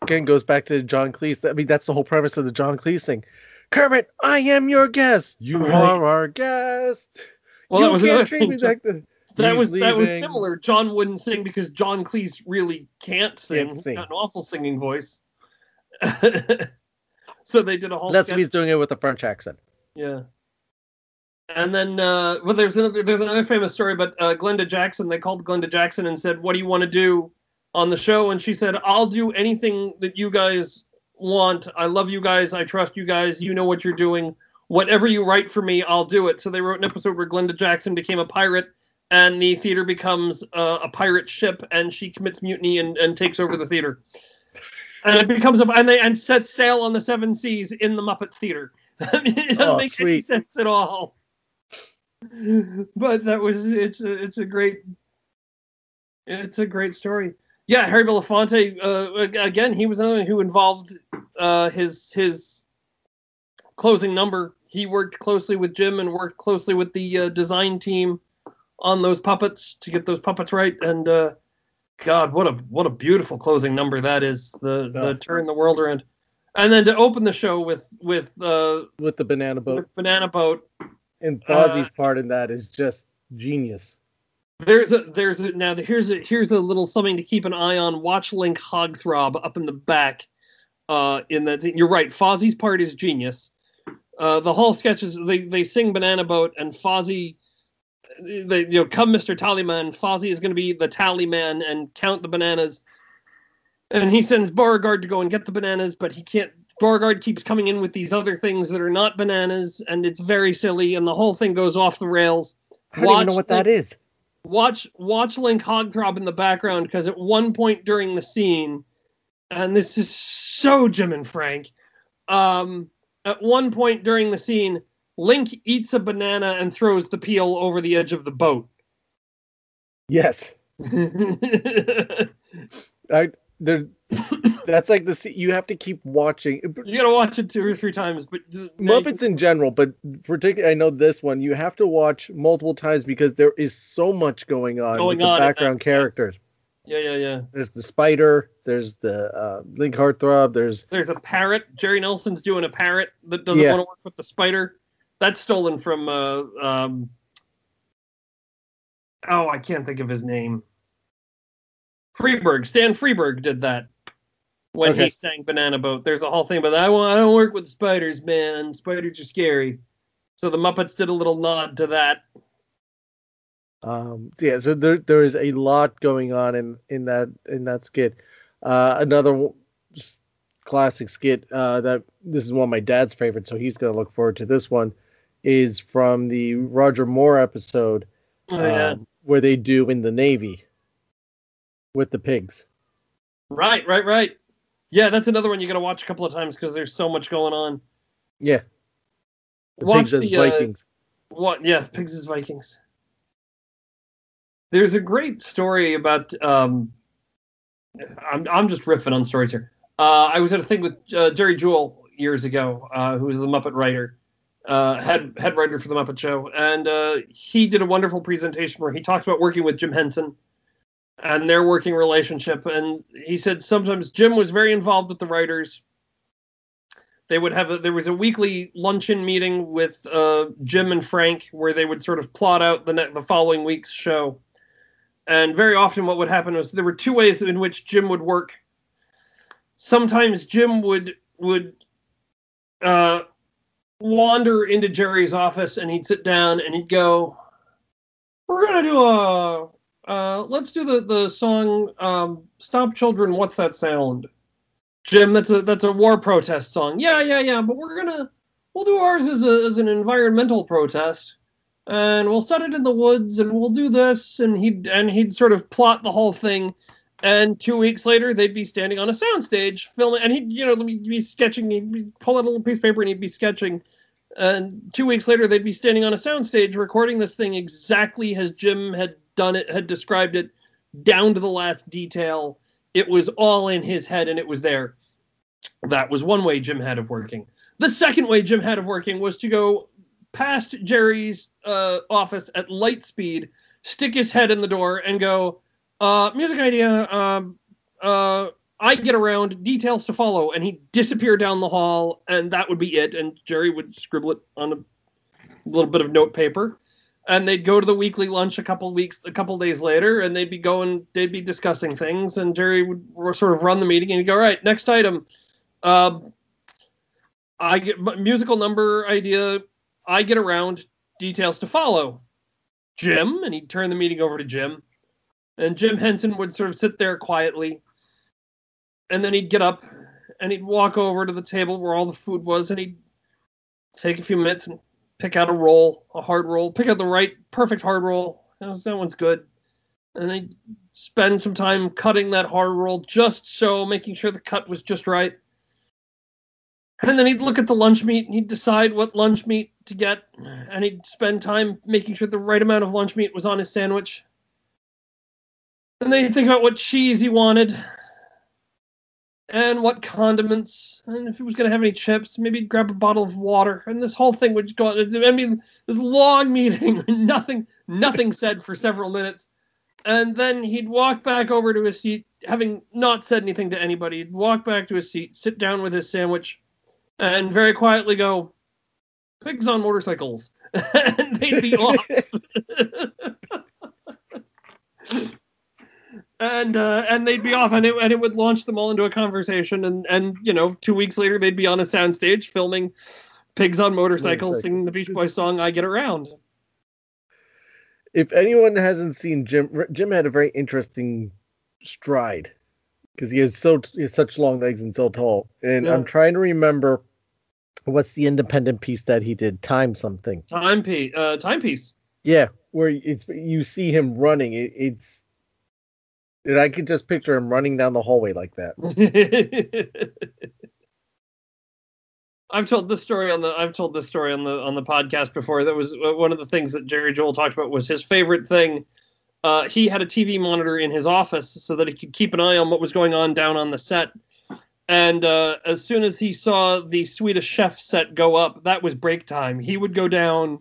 again, goes back to John Cleese. I mean, that's the whole premise of the John Cleese thing. Kermit, I am your guest. You are our guest. Well, you that was another thing. Like That was similar. John wouldn't sing because John Cleese really can't sing. He's got an awful singing voice. So they did a whole. That's sketch. What he's doing it with a French accent. Yeah. And then, there's another famous story about Glenda Jackson. They called Glenda Jackson and said, "What do you want to do on the show?" And she said, "I'll do anything that you guys want. I love you guys. I trust you guys. You know what you're doing. Whatever you write for me, I'll do it." So they wrote an episode where Glenda Jackson became a pirate, and the theater becomes a pirate ship, and she commits mutiny and takes over the theater. And it becomes and sets sail on the seven seas in the Muppet Theater. It doesn't make any sense at all. But it's a great story. Yeah, Harry Belafonte again. He was another who involved his closing number. He worked closely with Jim and worked closely with the design team on those puppets to get those puppets right. And God, what a beautiful closing number that is. The turn the world around, and then to open the show with the banana boat. The banana boat. And Fozzie's part in that is just genius. Here's a little something to keep an eye on. Watch Link Hogthrob up in the back. In that, you're right. Fozzie's part is genius. The whole sketch is they sing Banana Boat and Fozzie. They come Mr. Tallyman. Fozzie is going to be the tallyman and count the bananas. And he sends Beauregard to go and get the bananas, but he can't. Beauregard keeps coming in with these other things that are not bananas, and it's very silly, and the whole thing goes off the rails. I don't even know what that is. Watch Link Hogthrob in the background, because at one point during the scene, and this is so Jim and Frank, at one point during the scene, Link eats a banana and throws the peel over the edge of the boat. Yes. That's like you have to keep watching. You gotta watch it 2 or 3 times. But Muppets in general, but particularly I know this one. You have to watch multiple times because there is so much going on with the background characters. Yeah. There's the spider. There's the Link Hogthrob. There's a parrot. Jerry Nelson's doing a parrot that doesn't want to work with the spider. That's stolen from I can't think of his name. Freeberg. Stan Freeberg did that. When he sang Banana Boat, there's a whole thing about I don't work with spiders, man. Spiders are scary. So the Muppets did a little nod to that. So there is a lot going on in that skit. Another classic skit that this is one of my dad's favorites, so he's going to look forward to this one, is from the Roger Moore episode where they do in the Navy with the pigs. Right. Yeah, that's another one you got to watch a couple of times because there's so much going on. Yeah. Watch the Vikings. Pigs as Vikings. There's a great story about... I'm just riffing on stories here. I was at a thing with Jerry Jewell years ago, who was the Muppet writer, head writer for The Muppet Show, and he did a wonderful presentation where he talked about working with Jim Henson and their working relationship. And he said sometimes Jim was very involved with the writers. They would have there was a weekly luncheon meeting with Jim and Frank where they would sort of plot out the following week's show. And very often what would happen was there were 2 ways in which Jim would work. Sometimes Jim would wander into Jerry's office and he'd sit down and he'd go, "We're going to do a... let's do the song Stop Children, What's That Sound?" "Jim, that's a war protest song." Yeah, but we'll do ours as an environmental protest, and we'll set it in the woods, and we'll do this," and he'd sort of plot the whole thing, and 2 weeks later, they'd be standing on a soundstage, filming, and he'd pull out a little piece of paper, and he'd be sketching, and 2 weeks later, they'd be standing on a soundstage, recording this thing exactly as Jim had described it down to the last detail. It was all in his head and it was there. That was one way Jim had of working. The second way Jim had of working was to go past Jerry's office at light speed, stick his head in the door and go, "Music idea, I get around, details to follow," and he'd disappear down the hall and that would be it, and Jerry would scribble it on a little bit of note paper. And they'd go to the weekly lunch a couple days later, and they'd be discussing things, and Jerry would sort of run the meeting, and he'd go, all right, next item. I get musical number idea. I get around, details to follow. Jim, and he'd turn the meeting over to Jim, and Jim Henson would sort of sit there quietly, and then he'd get up and he'd walk over to the table where all the food was, and he'd take a few minutes and pick out a perfect hard roll. That one's good. And they'd spend some time cutting that hard roll, making sure the cut was just right. And then he'd look at the lunch meat, and he'd decide what lunch meat to get, and he'd spend time making sure the right amount of lunch meat was on his sandwich. And then he'd think about what cheese he wanted, and what condiments, and if he was going to have any chips, maybe he'd grab a bottle of water, and this whole thing would go on. I mean, this long meeting, nothing said for several minutes. And then he'd walk back over to his seat, having not said anything to anybody. He'd walk back to his seat, sit down with his sandwich, and very quietly go, pigs on motorcycles. And they'd be off. And they'd be off, and it would launch them all into a conversation. And 2 weeks later, they'd be on a soundstage filming pigs on motorcycles, singing the Beach Boys song, I Get Around. If anyone hasn't seen Jim had a very interesting stride, because he has such long legs and so tall. And yeah. I'm trying to remember what's the independent piece that he did. Timepiece. Yeah, where you see him running. It's and I could just picture him running down the hallway like that. I've told this story on the podcast before. That was one of the things that Jerry Joel talked about was his favorite thing. He had a TV monitor in his office so that he could keep an eye on what was going on down on the set. And as soon as he saw the Swedish Chef set go up, that was break time. He would go down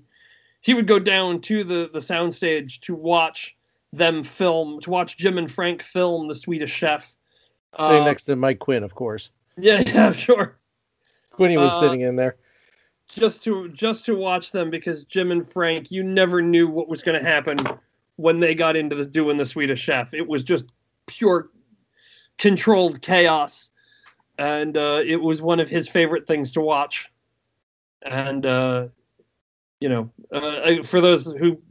to the soundstage to watch them film, to watch Jim and Frank film the Swedish Chef. Next to Mike Quinn, of course. Yeah, sure. Quinny was sitting in there. Just to watch them, because Jim and Frank, you never knew what was going to happen when they got into doing the Swedish Chef. It was just pure controlled chaos. And it was one of his favorite things to watch. And, for those who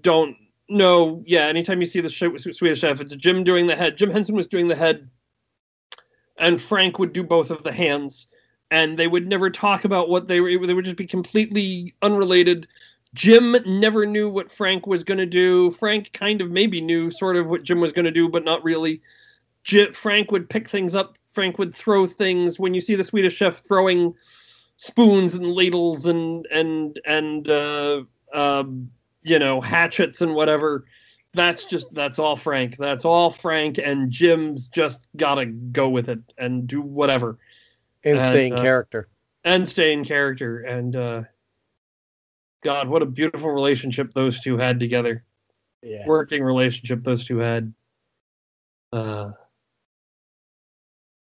don't know, yeah, anytime you see the Swedish Chef, it's Jim doing the head. Jim Henson was doing the head, and Frank would do both of the hands. And they would never talk about what they were. They would just be completely unrelated. Jim never knew what Frank was going to do. Frank kind of maybe knew sort of what Jim was going to do, but not really. Frank would pick things up. Frank would throw things. When you see the Swedish Chef throwing spoons and ladles and hatchets and whatever, that's all Frank. That's all Frank, and Jim's just gotta go with it and do whatever. And stay in character. And God, what a beautiful relationship those two had together. Yeah. Working relationship those two had.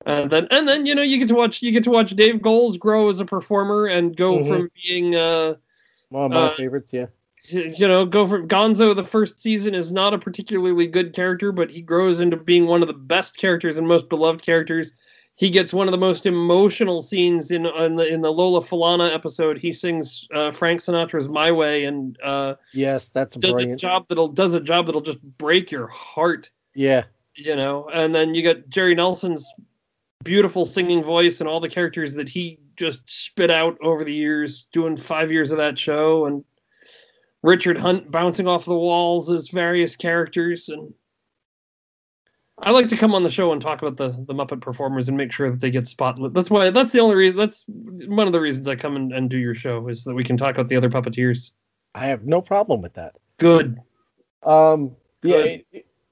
And then you get to watch Dave Goelz grow as a performer and go from being one of my favorites, yeah. Go from Gonzo. The first season is not a particularly good character, but he grows into being one of the best characters and most beloved characters. He gets one of the most emotional scenes in the Lola Falana episode. He sings Frank Sinatra's "My Way" and yes, that's brilliant. Does a job that'll just break your heart. Yeah, And then you got Jerry Nelson's beautiful singing voice and all the characters that he just spit out over the years, doing 5 years of that show, and Richard Hunt bouncing off the walls as various characters. And I like to come on the show and talk about the Muppet performers and make sure that they get spotlight. That's one of the reasons I come and do your show, is that we can talk about the other puppeteers. I have no problem with that. Good. Good. Yeah.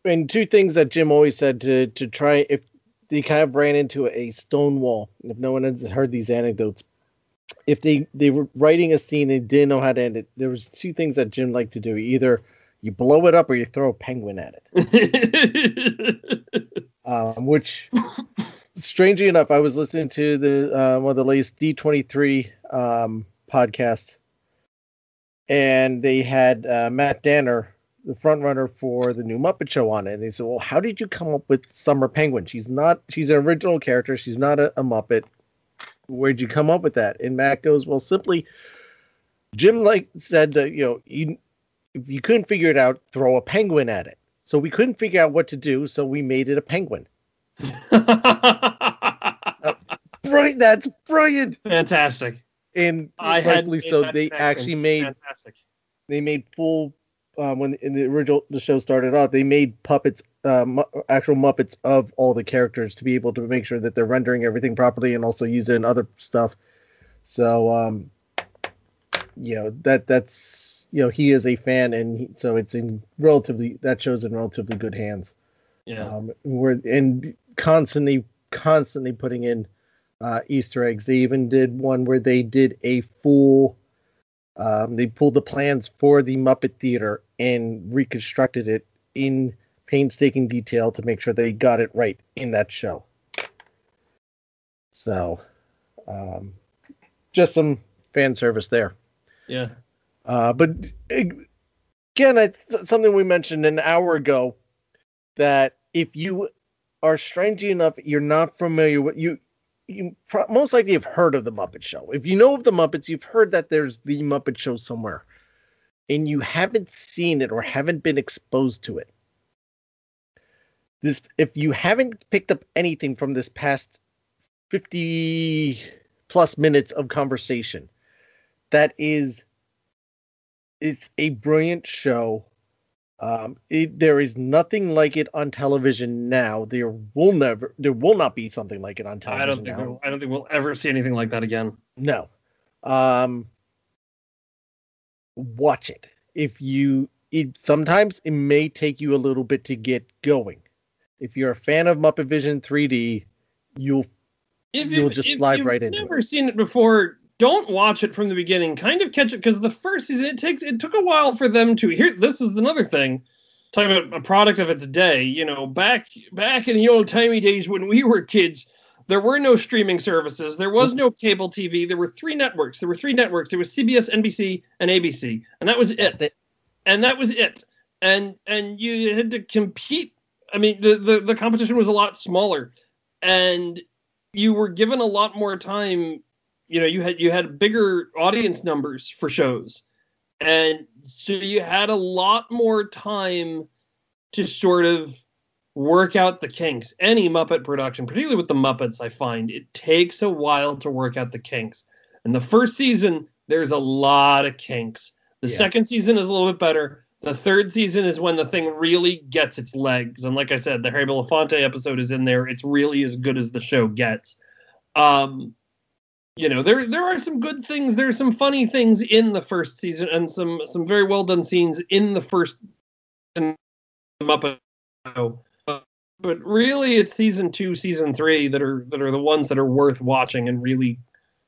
And two things that Jim always said to try, if they kind of ran into a stone wall, if no one has heard these anecdotes, if they were writing a scene and didn't know how to end it, there was two things that Jim liked to do. Either you blow it up or you throw a penguin at it. Which, strangely enough, I was listening to one of the latest D23 podcast, and they had Matt Danner, the frontrunner for the new Muppet Show, on it. And they said, well, how did you come up with Summer Penguin? She's an original character. She's not a Muppet. Where'd you come up with that? And Matt goes, well, simply, Jim said that, if you couldn't figure it out, throw a penguin at it. So we couldn't figure out what to do, so we made it a penguin. Brilliant. That's brilliant. Fantastic. And likely so they actually made fantastic. They made full when in the original the show started off, they made puppets, actual Muppets of all the characters to be able to make sure that they're rendering everything properly and also use it in other stuff. So that's he is a fan, and so it's in relatively that show's in relatively good hands. Yeah, we're and constantly putting in Easter eggs. They even did one where they did a full, they pulled the plans for the Muppet Theater and reconstructed it in painstaking detail to make sure they got it right in that show. So, just some fan service there. Yeah. But again, it's something we mentioned an hour ago, that if you are strange enough, you're not familiar with you most likely have heard of the Muppet Show. If you know of the Muppets, you've heard that there's the Muppet Show somewhere, and you haven't seen it or haven't been exposed to it. This, if you haven't picked up anything from this past 50 plus minutes of conversation, that is, it's a brilliant show. There is nothing like it on television now. There will not be something like it on television. I don't think we'll ever see anything like that again. No. Watch it. Sometimes it may take you a little bit to get going. If you're a fan of Muppet Vision 3D, you'll slide right into it. If you've never seen it before, don't watch it from the beginning. Kind of catch it, because the first season it took a while for them to hear. This is another thing, talking about a product of its day. Back in the old timey days when we were kids, there were no streaming services. There was no cable TV. There were three networks. There was CBS, NBC, and ABC, and that was it. And you had to compete. I mean, the competition was a lot smaller, and you were given a lot more time. You had bigger audience numbers for shows, and so you had a lot more time to sort of work out the kinks. Any Muppet production, particularly with the Muppets, I find it takes a while to work out the kinks. And the first season, there's a lot of kinks. The second season is a little bit better. The third season is when the thing really gets its legs. And like I said, the Harry Belafonte episode is in there. It's really as good as the show gets. There are some good things. There are some funny things in the first season, and some very well done scenes in the first Muppet Show. But really, it's season 2, season 3 that are the ones that are worth watching, and really,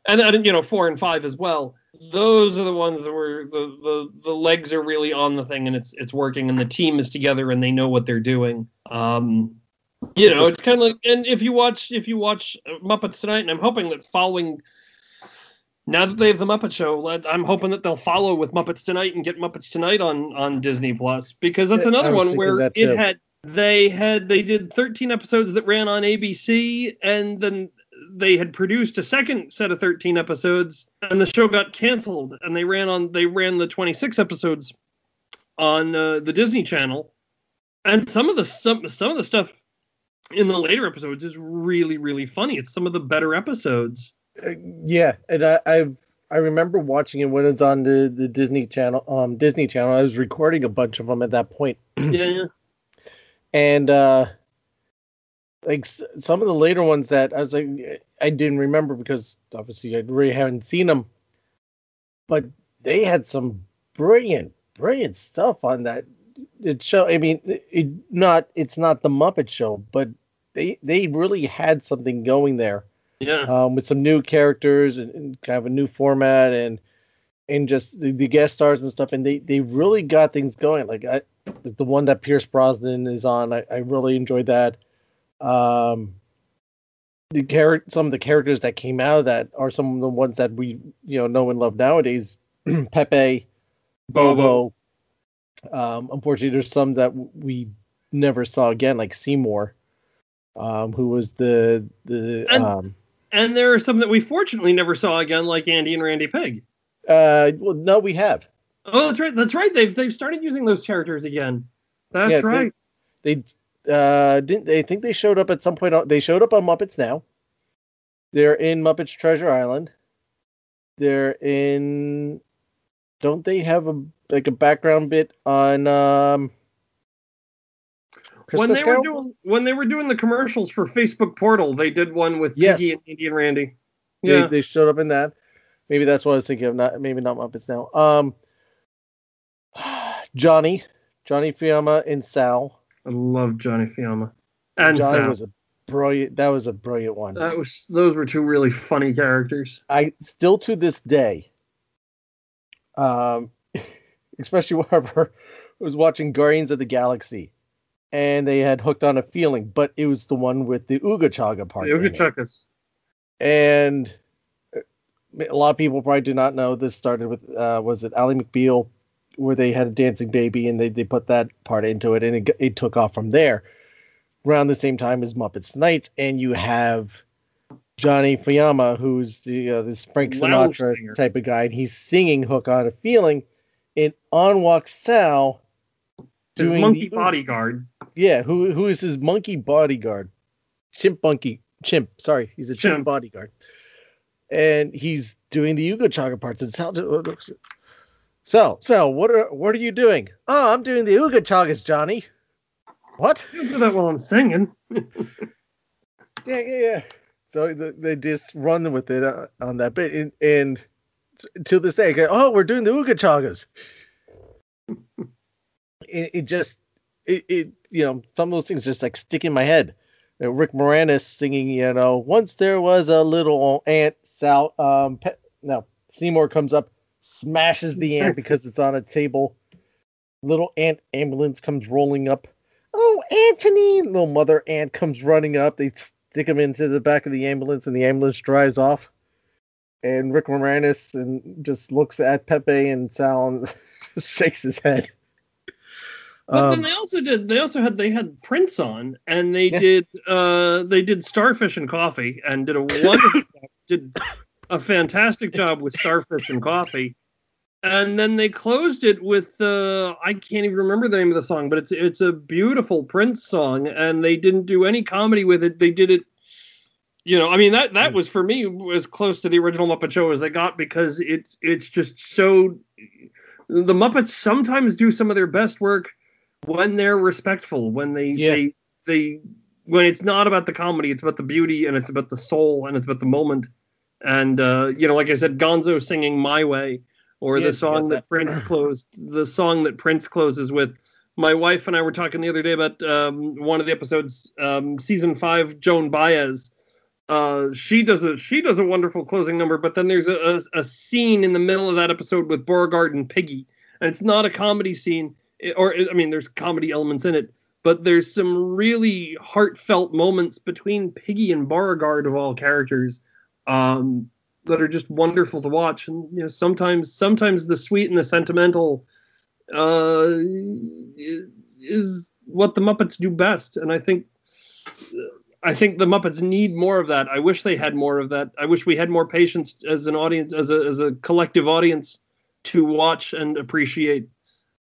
and 4 and 5 as well. Those are the ones that were the legs are really on the thing, and it's working, and the team is together, and they know what they're doing. It's kind of like, and if you watch Muppets tonight, and I'm hoping that following, now that they have the Muppet Show, I'm hoping that they'll follow with Muppets Tonight and get Muppets Tonight on Disney Plus, because that's another one where they did 13 episodes that ran on ABC, and then they had produced a second set of 13 episodes, and the show got canceled, and they ran the 26 episodes on the Disney Channel, and some of the stuff in the later episodes is really, really funny. It's some of the better episodes. And I remember watching it when it was on the Disney Channel. I was recording a bunch of them at that point. Yeah. And some of the later ones that I was like, I didn't remember, because obviously I really haven't seen them. But they had some brilliant stuff on that. It show. I mean, it's not the Muppet Show, but they really had something going there. Yeah. With some new characters and kind of a new format and just the guest stars and stuff, and they really got things going. Like the one that Pierce Brosnan is on, I really enjoyed that. Some of the characters that came out of that are some of the ones that we know and love nowadays. Pepe. Bobo. Unfortunately, there's some that we never saw again, like Seymour, who was the and there are some that we fortunately never saw again, like Andy and Randy Peg. Well, no, we have. Oh, that's right. That's right. They've started using those characters again. That's right. They didn't. They think they showed up at some point. They showed up on Muppets Now. They're in Muppets Treasure Island. They're in. Don't they have a background bit on? When they were doing the commercials for Facebook Portal, they did one with Piggy and Andy and Randy. Yeah, they showed up in that. Maybe that's what I was thinking of. Maybe not Muppets Now. Johnny Fiamma and Sal. I love Johnny Fiamma and Sal. That was a brilliant one. Those were two really funny characters. I still to this day, especially whenever I was watching Guardians of the Galaxy, and they had Hooked on a Feeling, but it was the one with the Ooga Chaga part. The Ooga Chagas. And a lot of people probably do not know this started with was it Ally McBeal, where they had a dancing baby, and they put that part into it, and it took off from there. Around the same time as Muppets Nights, and you have Johnny Fiamma, who's this Frank Sinatra type of guy, and he's singing "Hook on a Feeling," and on walks Sal, his monkey bodyguard. Yeah, who is his monkey bodyguard? Chimp. Sorry, he's a chimp bodyguard, and he's doing the Ooga Chaga parts. And Sal, Sal, what are you doing? Oh, I'm doing the Ooga Chagas, Johnny. What? You don't do that while I'm singing. Yeah. So they just run with it on that bit. And to this day, we're doing the Ooga Chagas. it just, some of those things just like stick in my head. And Rick Moranis singing, once there was a little ant, Sal, Seymour comes up, smashes the ant because it's on a table. Little ant ambulance comes rolling up. Oh, Anthony! Little mother ant comes running up. They stick him into the back of the ambulance, and the ambulance drives off. And Rick Moranis just looks at Pepe and Sal and just shakes his head. But then they also had Prince on, and they did Starfish and Coffee, and did a wonderful job, did a fantastic job with Starfish and Coffee. And then they closed it with, I can't even remember the name of the song, but it's a beautiful Prince song, and they didn't do any comedy with it. They did it, that was, for me, as close to the original Muppet Show as they got, because it's just so, the Muppets sometimes do some of their best work when they're respectful, when when it's not about the comedy, it's about the beauty, and it's about the soul, and it's about the moment. And, like I said, Gonzo singing My Way. Or the song that Prince closed, the song that Prince closes with. My wife and I were talking the other day about one of the episodes, season 5, Joan Baez. She does a wonderful closing number, but then there's a scene in the middle of that episode with Beauregard and Piggy, and it's not a comedy scene, there's comedy elements in it, but there's some really heartfelt moments between Piggy and Beauregard, of all characters. That are just wonderful to watch. And sometimes the sweet and the sentimental is what the Muppets do best. And I think the Muppets need more of that. I wish they had more of that. I wish we had more patience as an audience, as a collective audience, to watch and appreciate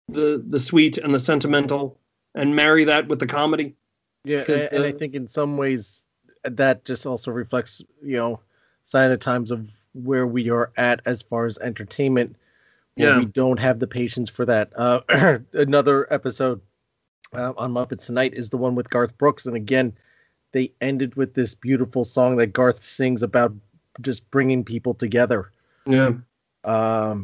the sweet and the sentimental, and marry that with the comedy. Yeah, and I think in some ways that just also reflects, sign of the times of where we are at as far as entertainment, where we don't have the patience for that. Another episode on Muppets Tonight is the one with Garth Brooks, and again, they ended with this beautiful song that Garth sings about just bringing people together. Yeah. I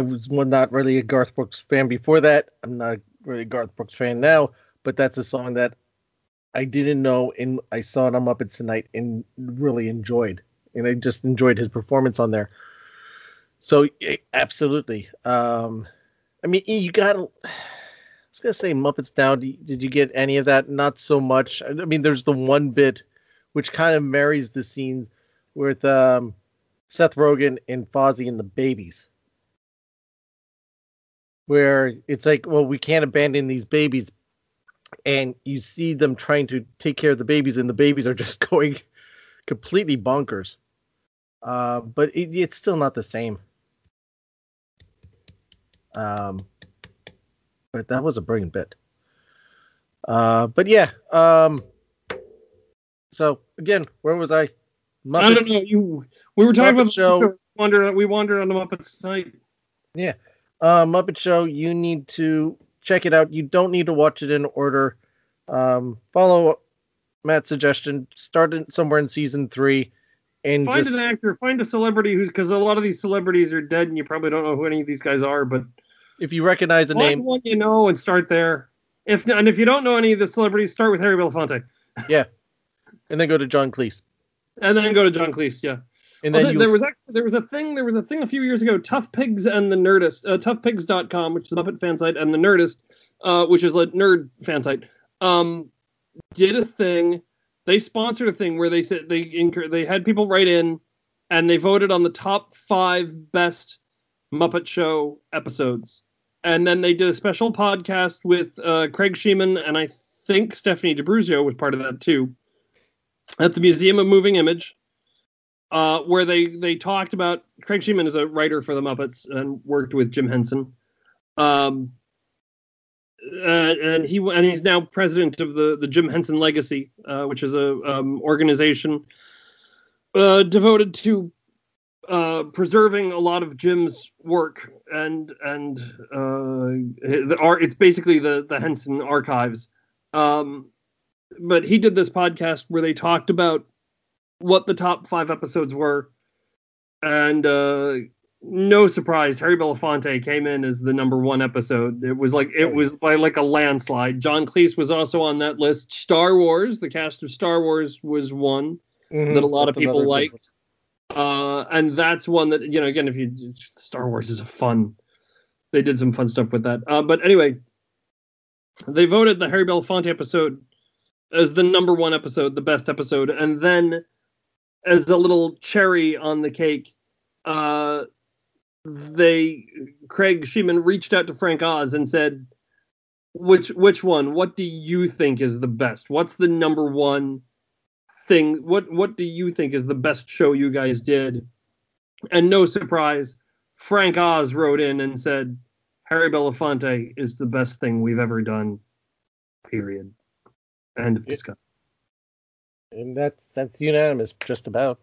was not really a Garth Brooks fan before that. I'm not really a Garth Brooks fan now, but that's a song that I didn't know, and I saw it on Muppets Tonight and really enjoyed. And I just enjoyed his performance on there. So, absolutely. You got to... I was going to say Muppets Now. Did you get any of that? Not so much. I mean, there's the one bit which kind of marries the scene with Seth Rogen and Fozzie and the Babies, where it's like, well, we can't abandon these babies. And you see them trying to take care of the babies, and the babies are just going completely bonkers. But it's still not the same. But that was a brilliant bit. But yeah. So again, where was I? Muppets. I don't know. We were talking Muppet about show. The show. We wandered on the Muppets tonight. Yeah. Muppet Show. You need to check it out. You don't need to watch it in order. Follow Matt's suggestion. Start it somewhere in season 3. And an actor. Find a celebrity because a lot of these celebrities are dead, and you probably don't know who any of these guys are. But if you recognize the name, one you know, and start there. If you don't know any of the celebrities, start with Harry Belafonte. Yeah, and then go to John Cleese. Yeah. And then there was a thing a few years ago, Tough Pigs and the Nerdist, toughpigs.com, which is a Muppet fan site, and the Nerdist, which is a nerd fan site, did a thing. They sponsored a thing where they said they had people write in, and they voted on the top 5 best Muppet Show episodes. And then they did a special podcast with Craig Sheeman, and I think Stephanie D'Abruzzo was part of that too, at the Museum of Moving Image, where they talked about... Craig Sheeman is a writer for the Muppets and worked with Jim Henson. And he's now president of the Jim Henson Legacy, which is a organization devoted to preserving a lot of Jim's work and it's basically the Henson archives. But he did this podcast where they talked about what the top 5 episodes were, and no surprise, Harry Belafonte came in as the number 1 episode. It was by like a landslide. John Cleese was also on that list. Star Wars, the cast of Star Wars was one that a lot of people liked. And that's one that, you know, again, Star Wars is fun. They did some fun stuff with that. But anyway, they voted the Harry Belafonte episode as the number 1 episode, the best episode. And then as a little cherry on the cake, Craig Sheeman reached out to Frank Oz and said, which one? What do you think is the best? What's the number 1 thing? What do you think is the best show you guys did? And no surprise, Frank Oz wrote in and said, Harry Belafonte is the best thing we've ever done. Period. End of discussion. And that's unanimous, just about.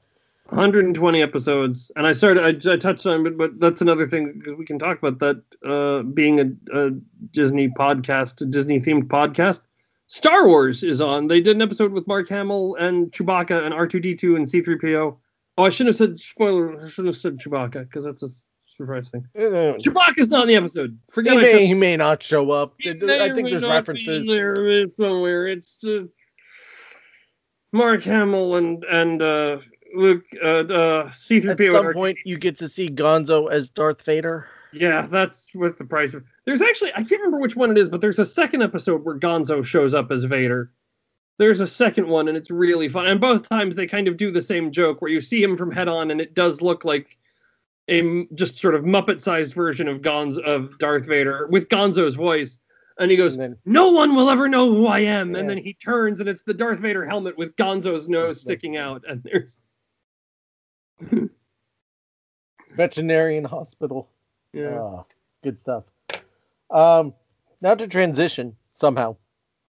120 episodes, and I touched on it, but that's another thing, because we can talk about that, being a Disney podcast, a Disney-themed podcast. Star Wars is on. They did an episode with Mark Hamill and Chewbacca and R2-D2 and C-3PO. Oh, I shouldn't have said spoiler. I shouldn't have said Chewbacca, because that's a surprise thing. Chewbacca's not in the episode. He may not show up. I think there's references. There somewhere. It's Mark Hamill and Luke, C-3PO. At some point, you get to see Gonzo as Darth Vader. Yeah, that's with the price. There's actually, I can't remember which one it is, but there's a second episode where Gonzo shows up as Vader. There's a second one, and it's really fun. And both times, they kind of do the same joke, where you see him from head on, and it does look like a just sort of Muppet-sized version of Darth Vader, with Gonzo's voice. And he goes, no one will ever know who I am. Yeah. And then he turns, and it's the Darth Vader helmet with Gonzo's nose sticking out. And there's... veterinarian hospital. Yeah, good stuff. Now to transition somehow.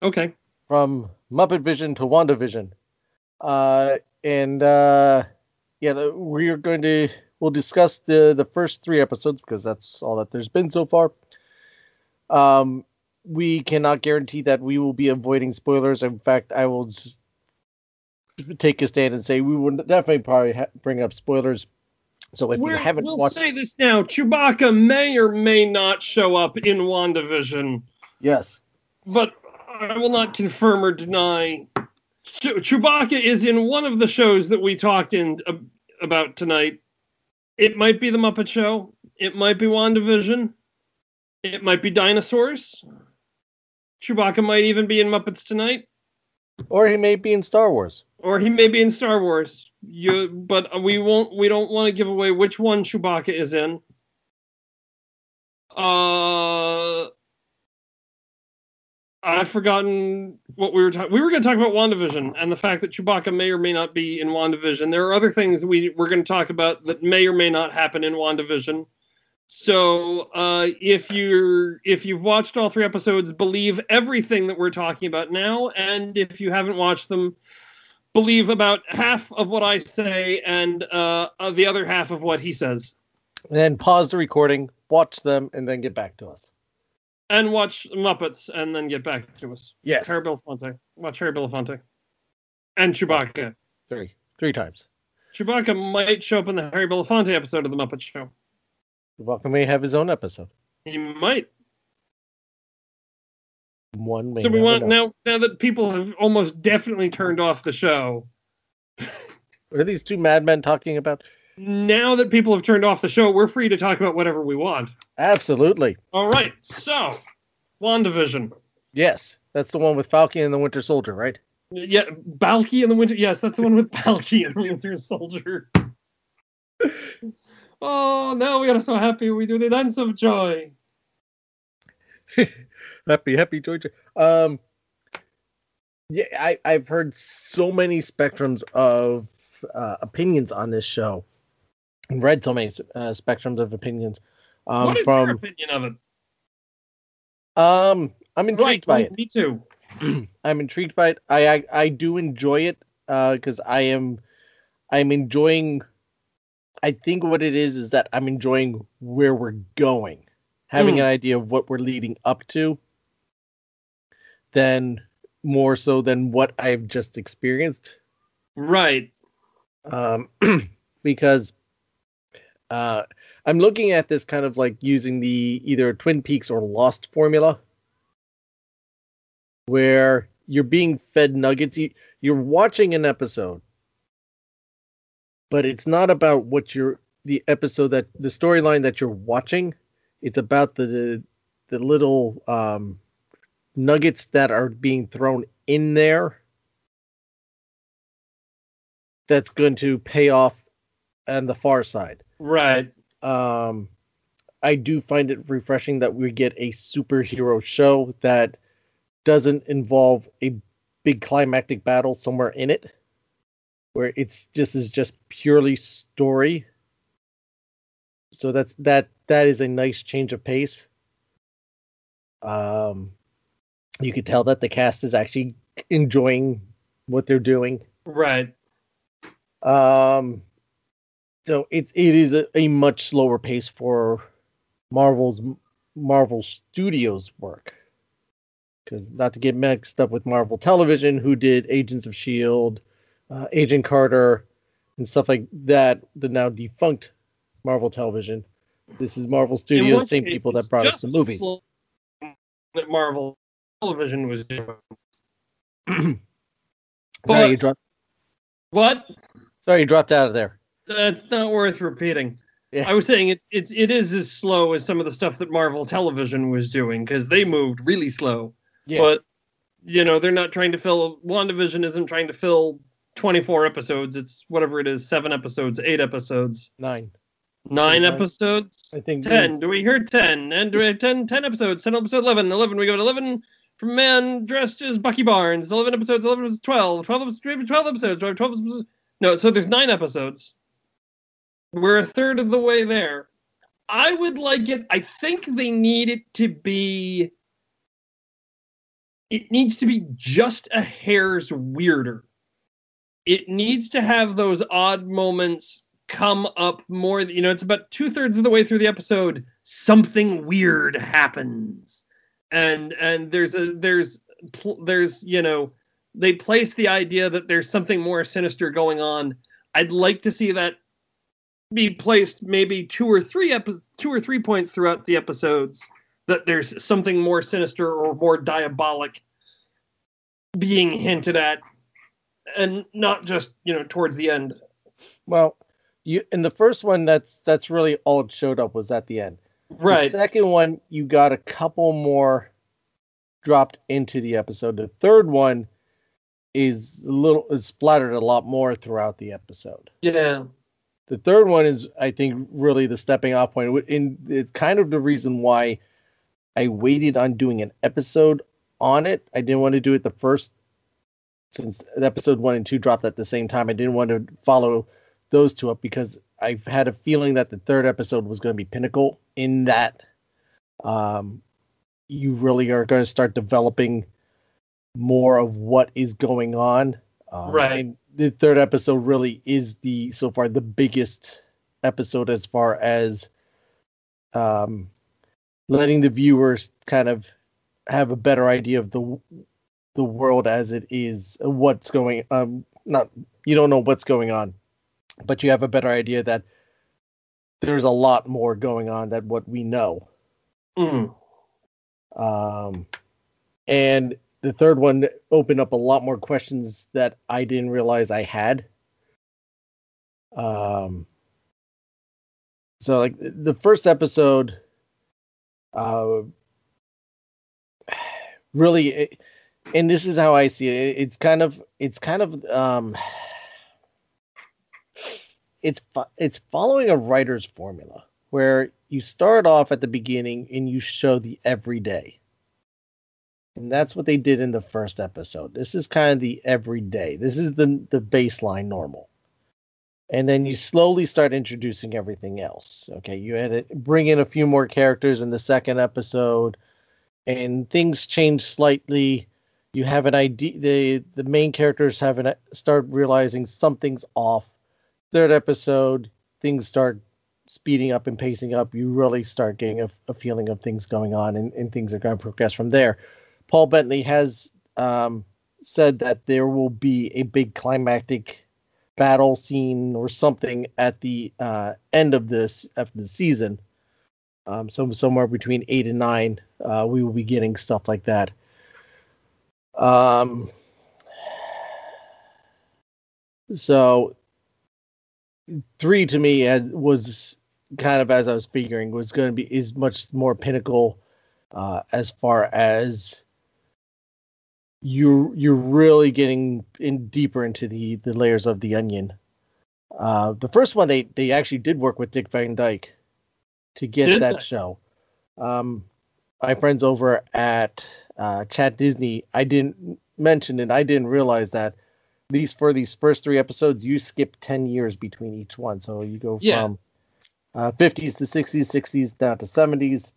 Okay. From Muppet Vision to WandaVision, we'll discuss the first 3 episodes, because that's all that there's been so far. We cannot guarantee that we will be avoiding spoilers. In fact, I will just take a stand and say we would definitely probably bring up spoilers. So if you haven't watched... We'll say this now. Chewbacca may or may not show up in WandaVision. Yes. But I will not confirm or deny. Chewbacca is in one of the shows that we talked about tonight. It might be The Muppet Show. It might be WandaVision. It might be Dinosaurs. Chewbacca might even be in Muppets Tonight. Or he may be in Star Wars. Or he may be in Star Wars. But we won't. We don't want to give away which one Chewbacca is in. I've forgotten what we were talking. We were going to talk about WandaVision and the fact that Chewbacca may or may not be in WandaVision. There are other things we're going to talk about that may or may not happen in WandaVision. So if you've watched all 3 episodes, believe everything that we're talking about now. And if you haven't watched them, believe about half of what I say and the other half of what he says. And then pause the recording, watch them, and then get back to us. And watch Muppets, and then get back to us. Yes. Harry Belafonte. Watch Harry Belafonte. And Chewbacca. Three times. Chewbacca might show up in the Harry Belafonte episode of The Muppet Show. Chewbacca may have his own episode. He might. So we want now that people have almost definitely turned off the show. What are these two madmen talking about? Now that people have turned off the show, we're free to talk about whatever we want. Absolutely. All right. So, WandaVision. Yes. That's the one with Falcon and the Winter Soldier, right? Yeah. Balky and the Winter. Yes, that's the one with Balky and the Winter Soldier. Oh, now we are so happy. We do the dance of joy. Happy, joy. Yeah, I've heard so many spectrums of opinions on this show. I've read so many spectrums of opinions. What is your opinion of it? I'm intrigued by it. Me too. I'm intrigued by it. I do enjoy it because I'm enjoying. I think what it is that I'm enjoying where we're going, having an idea of what we're leading up to, then more so than what I've just experienced. Right. Because I'm looking at this kind of like using the either Twin Peaks or Lost formula, where you're being fed nuggets. You're watching an episode, but it's not about what the storyline that you're watching. It's about the little nuggets that are being thrown in there. That's going to pay off on the far side. Right. I do find it refreshing that we get a superhero show that doesn't involve a big climactic battle somewhere in it, where it's just purely story. So that is a nice change of pace. You could tell that the cast is actually enjoying what they're doing. Right. So it is a much slower pace for Marvel Studios work, because not to get mixed up with Marvel Television, who did Agents of S.H.I.E.L.D., Agent Carter, and stuff like that. The now defunct Marvel Television. This is Marvel Studios, same people that brought us the movies. That Marvel Television was doing. What? Sorry, you dropped out of there. That's not worth repeating. Yeah. I was saying it is as slow as some of the stuff that Marvel Television was doing, because they moved really slow. Yeah. But, they're not trying to fill... WandaVision isn't trying to fill 24 episodes. It's whatever it is, 7 episodes, 8 episodes. 9. 9 episodes? I think 10. Do we hear 10? And do we have 10? 10 episodes. 10 episode 11. 11, we go to 11... From Man Dressed as Bucky Barnes. 11 episodes. 11 episodes. 12. 12 episodes. 12 episodes. 12 episodes. No, so there's 9 episodes. We're a third of the way there. I would like it. I think they need it to be... It needs to be just a hair's weirder. It needs to have those odd moments come up more. It's about 2/3 of the way through the episode. Something weird happens. And there's they place the idea that there's something more sinister going on. I'd like to see that be placed maybe 2 or 3 points throughout the episodes, that there's something more sinister or more diabolic being hinted at, and not just, towards the end. Well, in the first one, that's really all it showed up was at the end. Right. The second one, you got a couple more dropped into the episode. The third one, is splattered a lot more throughout the episode. Yeah. The third one is, I think, really the stepping off point. And it's kind of the reason why I waited on doing an episode on it. I didn't want to do it the first, since episode 1 and 2 dropped at the same time. I didn't want to follow those two up because I had a feeling that the third episode was going to be pinnacle in that you really are going to start developing more of what is going on. Right. And the third episode really is so far the biggest episode as far as letting the viewers kind of have a better idea of the world as it is, what's going on. You don't know what's going on, but you have a better idea that there's a lot more going on than what we know. Mm. And the third one opened up a lot more questions that I didn't realize I had. So like the first episode, really, and this is how I see it. It's following a writer's formula where you start off at the beginning and you show the everyday. And that's what they did in the first episode. This is kind of the everyday. This is the baseline normal. And then you slowly start introducing everything else. Okay, you had to bring in a few more characters in the second episode. And things change slightly. You have an idea. The main characters start realizing something's off. Third episode, things start speeding up and pacing up. You really start getting a feeling of things going on. And things are going to progress from there. Paul Bentley has said that there will be a big climactic battle scene or something at the end of this after the season. So somewhere between 8 and 9, we will be getting stuff like that. So 3 to me was kind of, as I was figuring, was going to be is much more pinnacle as far as you're really getting in deeper into the layers of the onion. The first one they actually did work with Dick Van Dyke to get that show. My friends over at Chat Disney, I didn't mention it. I didn't realize that for these first 3 episodes, you skip 10 years between each one. So you go from 50s to 60s, 60s down to 70s.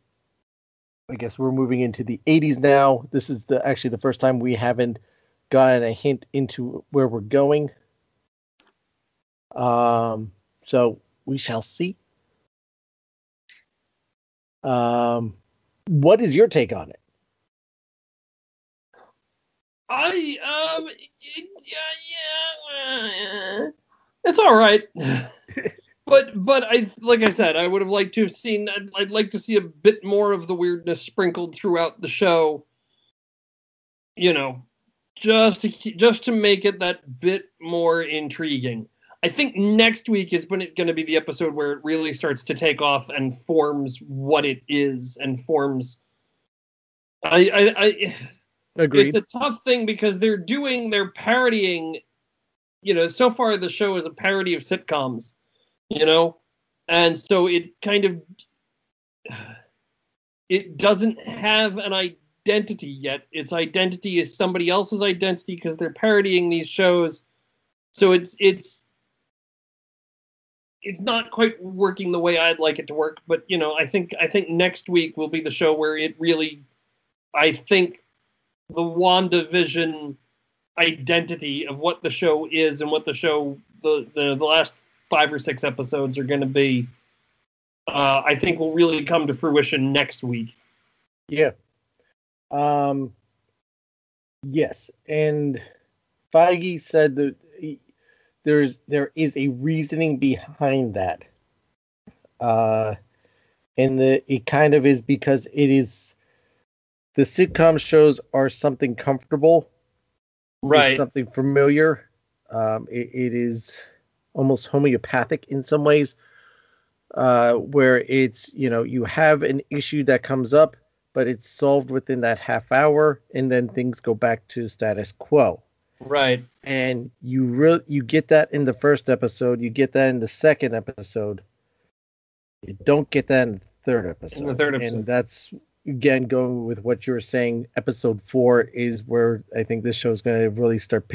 I guess we're moving into the 80s now. This is actually the first time we haven't gotten a hint into where we're going. So we shall see. What is your take on it? I it's all right. But I like I said, I would have liked to have seen. I'd like to see a bit more of the weirdness sprinkled throughout the show. You know, just to make it that bit more intriguing. I think next week is when it's going to be the episode where it really starts to take off and forms what it is and forms. I agree. It's a tough thing because they're parodying. You know, so far the show is a parody of sitcoms. You know, and so it kind of, it doesn't have an identity yet. Its identity is somebody else's identity because they're parodying these shows. So it's not quite working the way I'd like it to work. But, you know, I think next week will be the show where it really, I think the WandaVision identity of what the show is and what the show, the last 5 or 6 episodes are going to be, I think, will really come to fruition next week. Yeah. Yes. And Feige said that there is a reasoning behind that. And it kind of is because it is the sitcom shows are something comfortable. Right. It's something familiar. It is almost homeopathic in some ways, where it's, you know, you have an issue that comes up, but it's solved within that half hour, and then things go back to status quo. Right. And you get that in the first episode. You get that in the second episode. You don't get that in the third episode. And that's, again, going with what you were saying, episode 4 is where I think this show is going to really start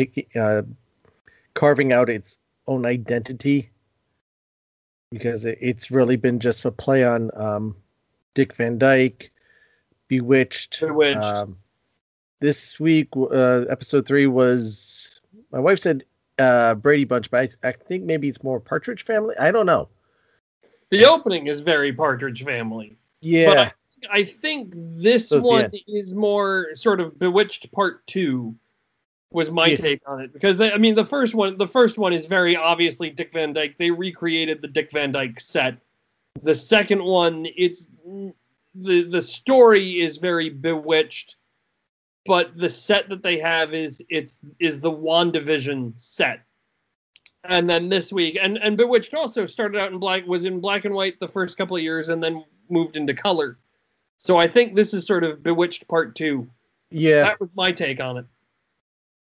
carving out its own identity, because it's really been just a play on Dick Van Dyke, Bewitched. This week, episode 3 was, my wife said Brady Bunch, but I think maybe it's more Partridge Family. I don't know. The opening is very Partridge Family. Yeah. But I think this one is more sort of Bewitched Part 2 was my take on it. Because, the first one is very obviously Dick Van Dyke. They recreated the Dick Van Dyke set. The second one, it's the story is very Bewitched, but the set that they have is the WandaVision set. And then this week, and Bewitched also started out in black and white the first couple of years and then moved into color. So I think this is sort of Bewitched Part 2. Yeah. That was my take on it.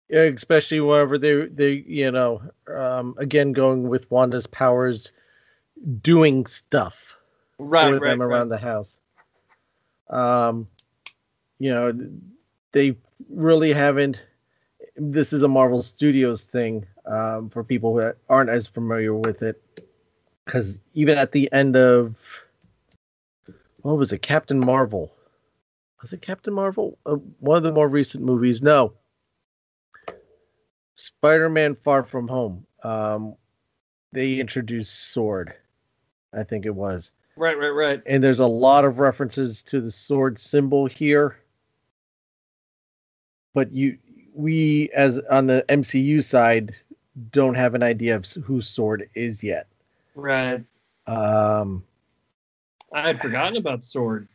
Yeah, especially whenever they again, going with Wanda's powers, doing stuff. Right. Them around the house. They really haven't. This is a Marvel Studios thing for people that aren't as familiar with it. Because even at the end of, what was it? Captain Marvel. Was it Captain Marvel? One of the more recent movies. No. Spider-Man Far From Home. They introduced Sword, I think it was. Right. And there's a lot of references to the sword symbol here. But we, as on the MCU side, don't have an idea of who Sword is yet. Right. I had forgotten about Sword.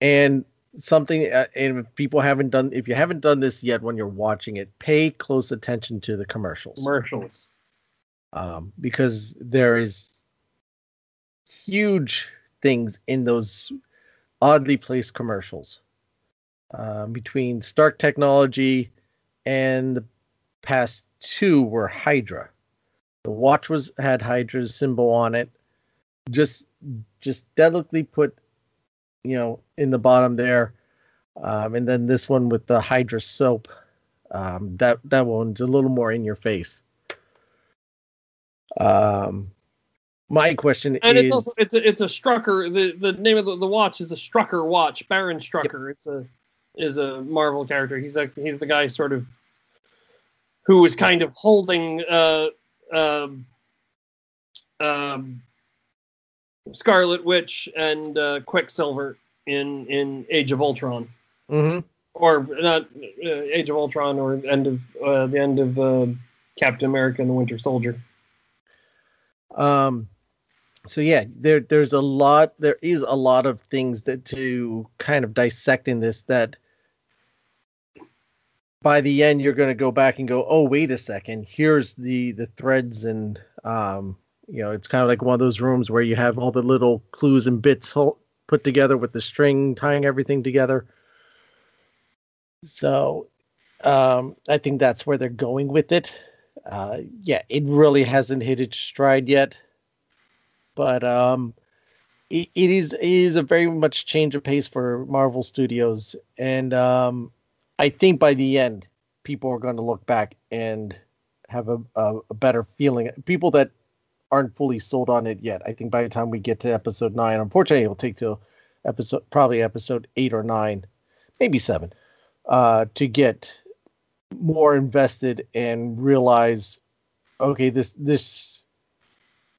And if you haven't done this yet when you're watching it, pay close attention to the commercials because there is huge things in those oddly placed commercials between Stark Technology and the past 2 were Hydra. The watch had Hydra's symbol on it, just delicately put in the bottom there. And then this one with the Hydra soap, that one's a little more in your face. My question is... And it's a Strucker, the name of the watch is a Strucker watch, Baron Strucker. Yep. Is a Marvel character. He's the guy sort of who was kind of holding Scarlet Witch and Quicksilver in Age of Ultron, or not Age of Ultron, or the end of Captain America and the Winter Soldier. So yeah, there's a lot. There is a lot of things that to kind of dissect in this. That by the end you're going to go back and go, oh wait a second, here's the threads and. It's kind of like one of those rooms where you have all the little clues and bits put together with the string tying everything together. So I think that's where they're going with it. It really hasn't hit its stride yet. But it is a very much change of pace for Marvel Studios. And I think by the end, people are going to look back and have a better feeling. People that aren't fully sold on it yet. I think by the time we get to episode 9, unfortunately, it'll take till episode 8 or 9, maybe 7, to get more invested and realize, okay, this,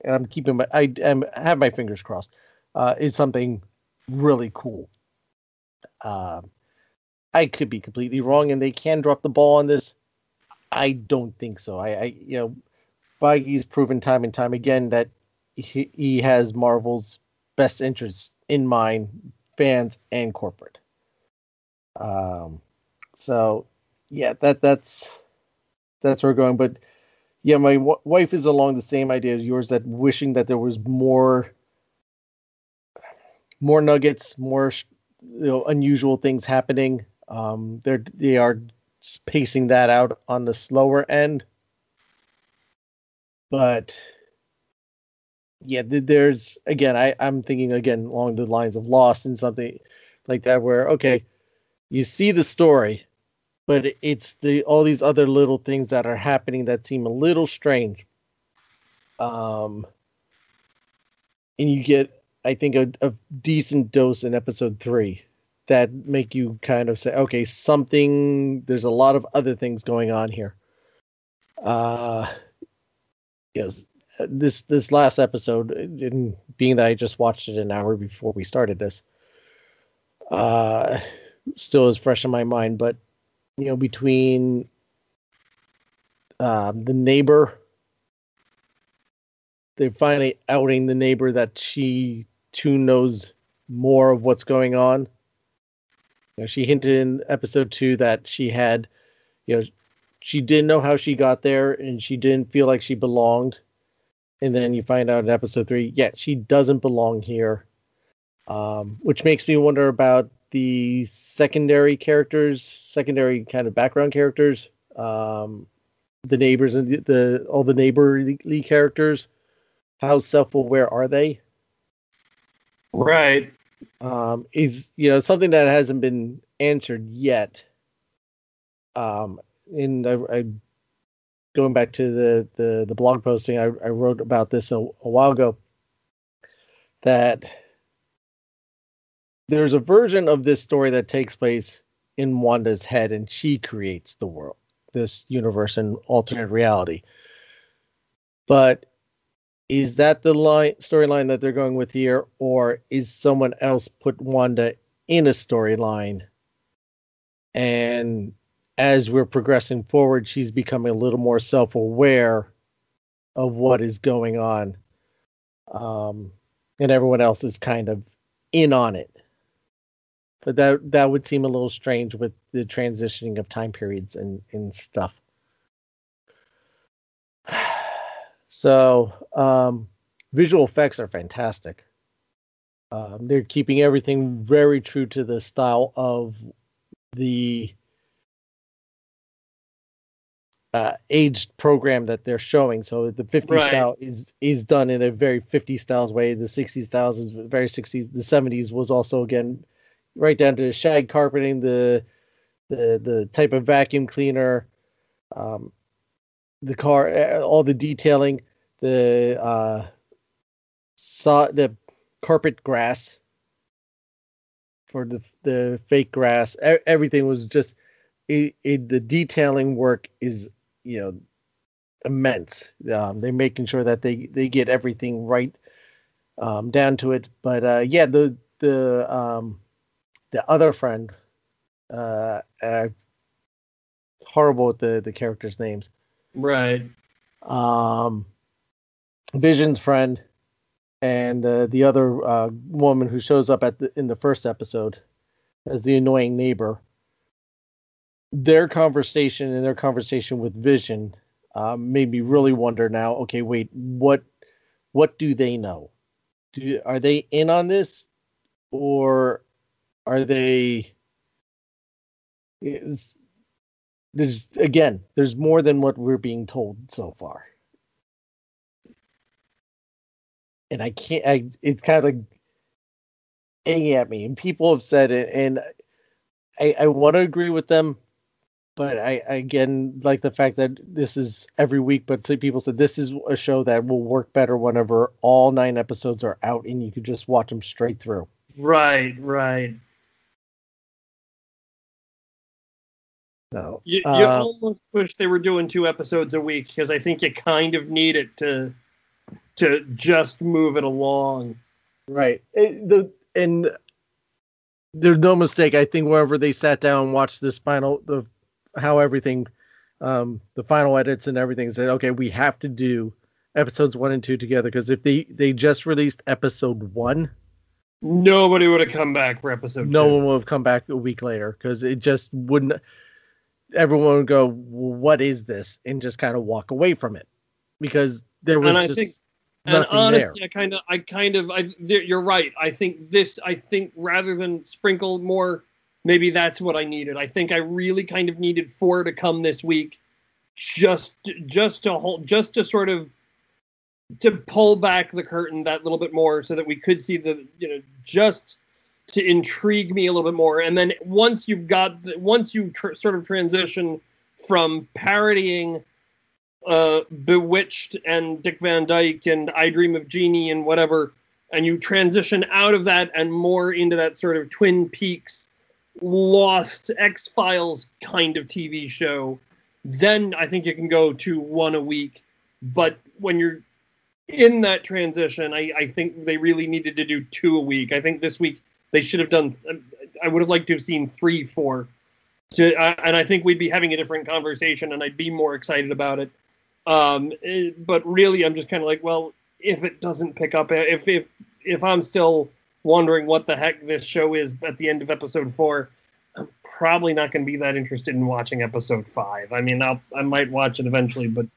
and I'm keeping I have my fingers crossed, is something really cool. I could be completely wrong, and they can drop the ball on this. I don't think so. Feige's proven time and time again that he has Marvel's best interests in mind, fans and corporate. That's where we're going. But yeah, my wife is along the same idea as yours, that wishing that there was more nuggets, more unusual things happening. They are pacing that out on the slower end. But yeah, there's, again, I'm thinking again along the lines of Lost and something like that, where, okay, you see the story, but it's all these other little things that are happening that seem a little strange. And you get, I think, a decent dose in episode 3 that make you kind of say, okay, there's a lot of other things going on here. Yes, this last episode, and being that I just watched it an hour before we started this, still is fresh in my mind, but you know, between the neighbor, they're finally outing the neighbor that she too knows more of what's going on. You know, she hinted in episode 2 that she had, you know, she didn't know how she got there and she didn't feel like she belonged. And then you find out in episode 3, yeah, she doesn't belong here. Which makes me wonder about the secondary kind of background characters, the neighbors and all the neighborly characters. How self-aware are they? Right. Is, you know, something that hasn't been answered yet. And I going back to the blog posting, I wrote about this a while ago, that there's a version of this story that takes place in Wanda's head, and she creates the world, this universe and alternate reality. But is that the storyline that they're going with here, or is someone else put Wanda in a storyline? And as we're progressing forward, she's becoming a little more self-aware of what is going on. And everyone else is kind of in on it. But that would seem a little strange with the transitioning of time periods and stuff. So, visual effects are fantastic. They're keeping everything very true to the style of the aged program that they're showing. So the 50s style is done in a very 50s styles way. The 60s styles is very 60s. The 70s was also, again, right down to the shag carpeting, the type of vacuum cleaner, the car, all the detailing, the carpet grass for the fake grass. Everything was just. The detailing work is, you know, immense. They're making sure that they get everything right down to it. But yeah, the other friend, horrible with the characters' names. Right. Vision's friend and the other woman who shows up in the first episode as the annoying neighbor. Their conversation and their conversation with Vision made me really wonder now, okay, wait, what do they know? Are they in on this? Or are they... There's more than what we're being told so far. And it's kind of like egging at me. And people have said it, and I want to agree with them. But I again like the fact that this is every week, but people said this is a show that will work better whenever all 9 episodes are out and you can just watch them straight through. Right. So, you almost wish they were doing 2 episodes a week, because I think you kind of need it to just move it along. Right. And there's no mistake. I think wherever they sat down and watched this how everything, the final edits and everything, said, okay, we have to do episodes 1 and 2 together, because if they just released episode 1, nobody would have come back for episode 2. No one would have come back a week later, because it just wouldn't. Everyone would go, well, "What is this?" and just kind of walk away from it, because there was nothing honestly, there. You're right. I think rather than sprinkle more Maybe that's what I needed. I think I really kind of needed four to come this week, just to pull back the curtain that little bit more, so that we could see the, you know, just to intrigue me a little bit more. And then once you've got once you sort of transition from parodying Bewitched and Dick Van Dyke and I Dream of Jeannie and whatever, and you transition out of that and more into that sort of Twin Peaks, Lost, X-Files kind of TV show, then I think you can go to one a week. But when you're in that transition, I think they really needed to do two a week. I think this week they should have done, I would have liked to have seen 3, 4. And I think we'd be having a different conversation, and I'd be more excited about it. But really, I'm just kind of like, well, if it doesn't pick up, if I'm still wondering what the heck this show is at the end of episode 4, I'm probably not going to be that interested in watching episode 5. I mean, I might watch it eventually, but...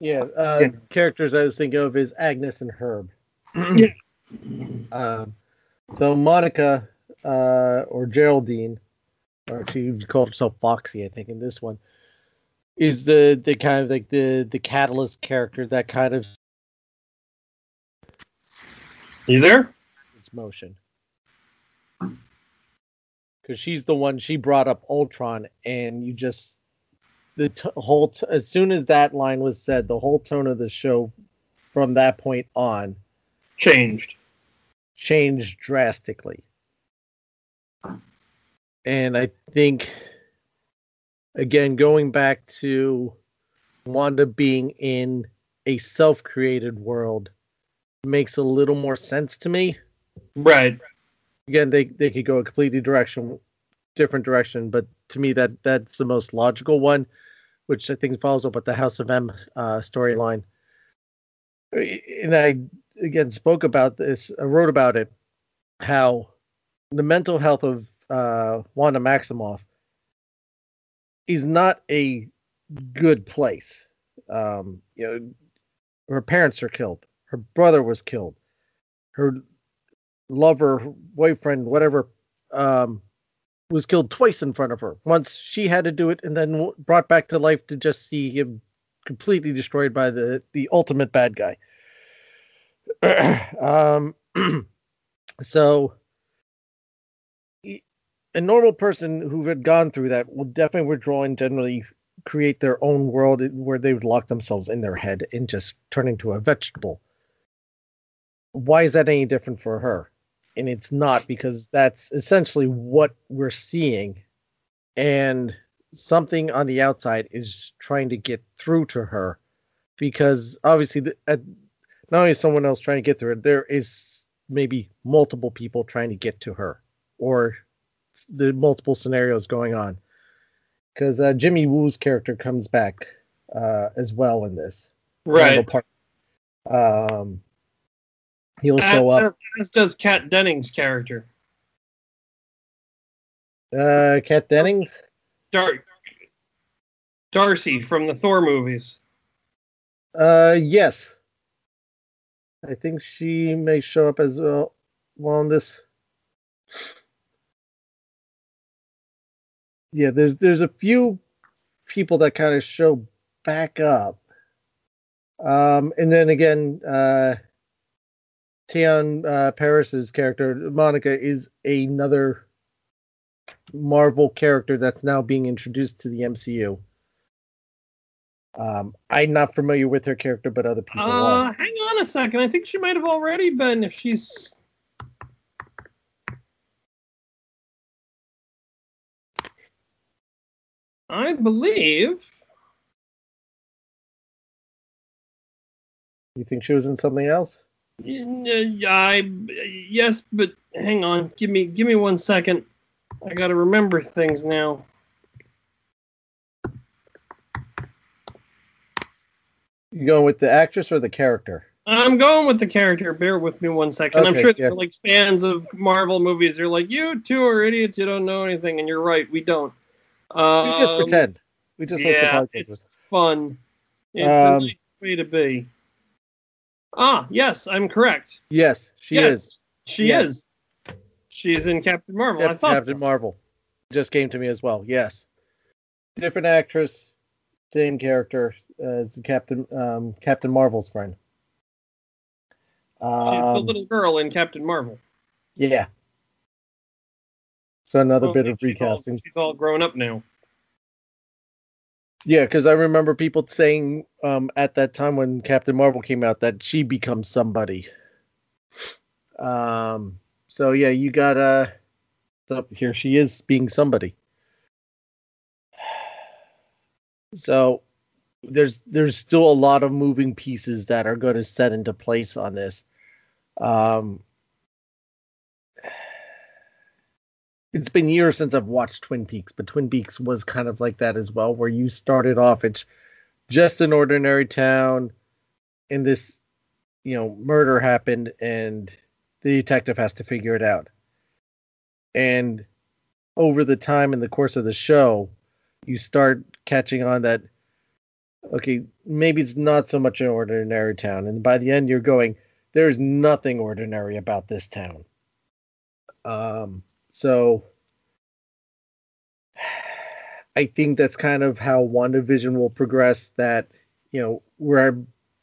Yeah, characters I was thinking of is Agnes and Herb. So Monica, or Geraldine, or she called herself Foxy, I think, in this one, is the kind of like the catalyst character that kind of... You there? It's motion. Because she's the one, she brought up Ultron, and you just... as soon as that line was said, the whole tone of the show from that point on changed drastically. And I think, again, going back to Wanda being in a self-created world makes a little more sense to me. Right. Again, they could go a completely different direction, but to me that's the most logical one, which I think follows up with the House of M storyline. And I, again, spoke about this, I wrote about it, how the mental health of Wanda Maximoff is not a good place. You know, her parents are killed. Her brother was killed. Her lover, boyfriend, whatever, was killed twice in front of her. Once she had to do it, and then brought back to life to just see him completely destroyed by the ultimate bad guy. So a normal person who had gone through that will definitely withdraw and generally create their own world where they would lock themselves in their head and just turn into a vegetable. Why is that any different for her? And it's not, because that's essentially what we're seeing. And something on the outside is trying to get through to her, because obviously not only is someone else trying to get through her, there is maybe multiple people trying to get to her, or the multiple scenarios going on. Because Jimmy Woo's character comes back as well in this. Right. Part. He'll show up. As does Kat Dennings' character. Kat Dennings? Darcy from the Thor movies. Yes. I think she may show up as well in this. Yeah, there's a few people that kind of show back up. And then again... Tian Paris's character, Monica, is another Marvel character that's now being introduced to the MCU. I'm not familiar with her character, but other people are. Hang on a second. I think she might have already been, if she's... I believe... You think she was in something else? Yes, but hang on. Give me 1 second. I gotta remember things now. You going with the actress or the character? I'm going with the character. Bear with me 1 second. Okay, I'm sure they're like fans of Marvel movies. They're like, you two are idiots. You don't know anything, and you're right. We don't. We just pretend. We just host a podcast. It's fun. It's a nice way to be. Ah, yes, I'm correct. Yes, she is. She is. She's in Captain Marvel. Yep, I thought Captain Marvel just came to me as well. Yes, different actress, same character as Captain Marvel's friend. She's the little girl in Captain Marvel. Yeah. So another bit of recasting. She's all grown up now. Yeah, because I remember people saying at that time when Captain Marvel came out that she becomes somebody. So, yeah, you got to... Here she is being somebody. So there's still a lot of moving pieces that are going to set into place on this. It's been years since I've watched Twin Peaks, but Twin Peaks was kind of like that as well, where you started off, it's just an ordinary town, and this, murder happened, and the detective has to figure it out. And over the time in the course of the show, you start catching on that, okay, maybe it's not so much an ordinary town. And by the end, you're going, there's nothing ordinary about this town. So I think that's kind of how WandaVision will progress, that, we're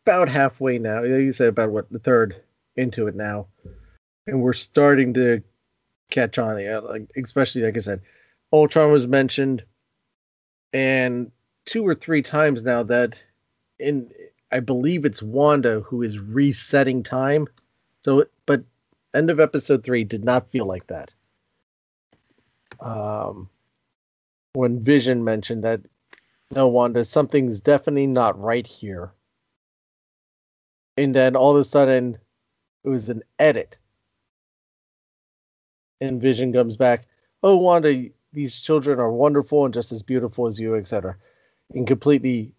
about halfway now. You said about, the third into it now. And we're starting to catch on. Especially, like I said, Ultron was mentioned. And 2 or 3 times now that I believe it's Wanda who is resetting time. So, but end of episode 3 did not feel like that. When Vision mentioned that, no, Wanda, something's definitely not right here. And then all of a sudden, it was an edit. And Vision comes back, oh, Wanda, these children are wonderful and just as beautiful as you, etc. And completely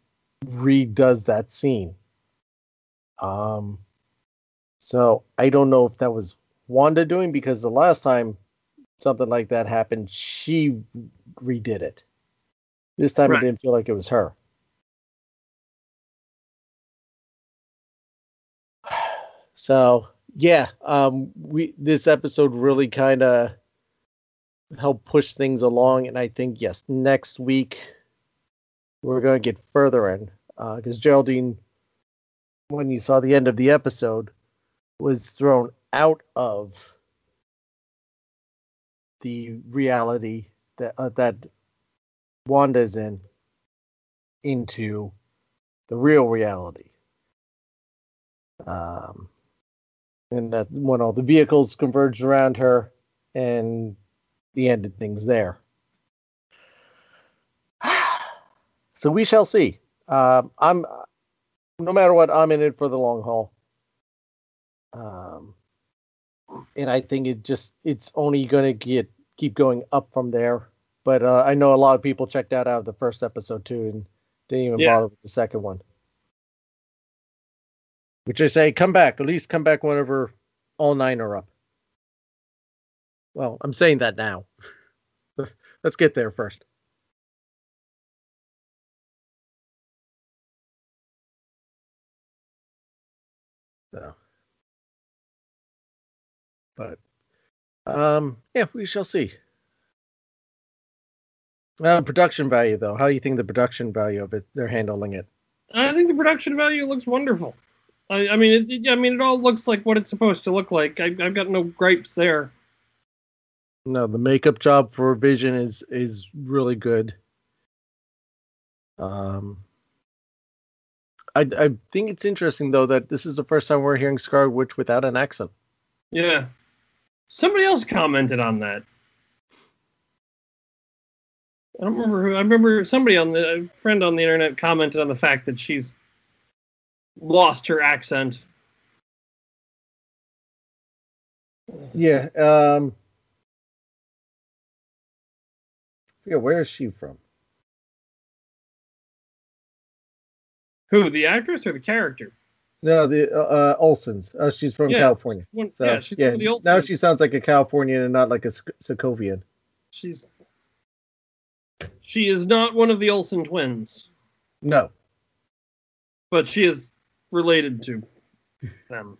redoes that scene. So I don't know if that was Wanda doing, because the last time something like that happened, she redid it. This time right. It didn't feel like it was her. So, yeah, this episode really kind of helped push things along. And I think, yes, next week we're going to get further in. Because Geraldine, when you saw the end of the episode, was thrown out of the reality that Wanda's into the real reality. And that when all the vehicles converged around her, and the end of things there. So we shall see. No matter what, I'm in it for the long haul. And I think it's only going to keep going up from there. But I know a lot of people checked out of the first episode too, and didn't even bother with the second one. Which I say, come back. At least come back whenever all 9 are up. Well, I'm saying that now. Let's get there first. So. But, yeah, we shall see. Production value, though. How do you think the production value of it, they're handling it? I think the production value looks wonderful. It all looks like what it's supposed to look like. I've got no gripes there. No, the makeup job for Vision is really good. I think it's interesting, though, that this is the first time we're hearing Scarlet Witch without an accent. Yeah. Somebody else commented on that. I don't remember who. I remember somebody a friend on the internet commented on the fact that she's lost her accent. Yeah. Where is she from? Who, the actress or the character? No, the Olsons. Oh, she's from California. She's from the Olsons. Now she sounds like a Californian and not like a Sokovian. She is not one of the Olsen twins. No. But she is related to them.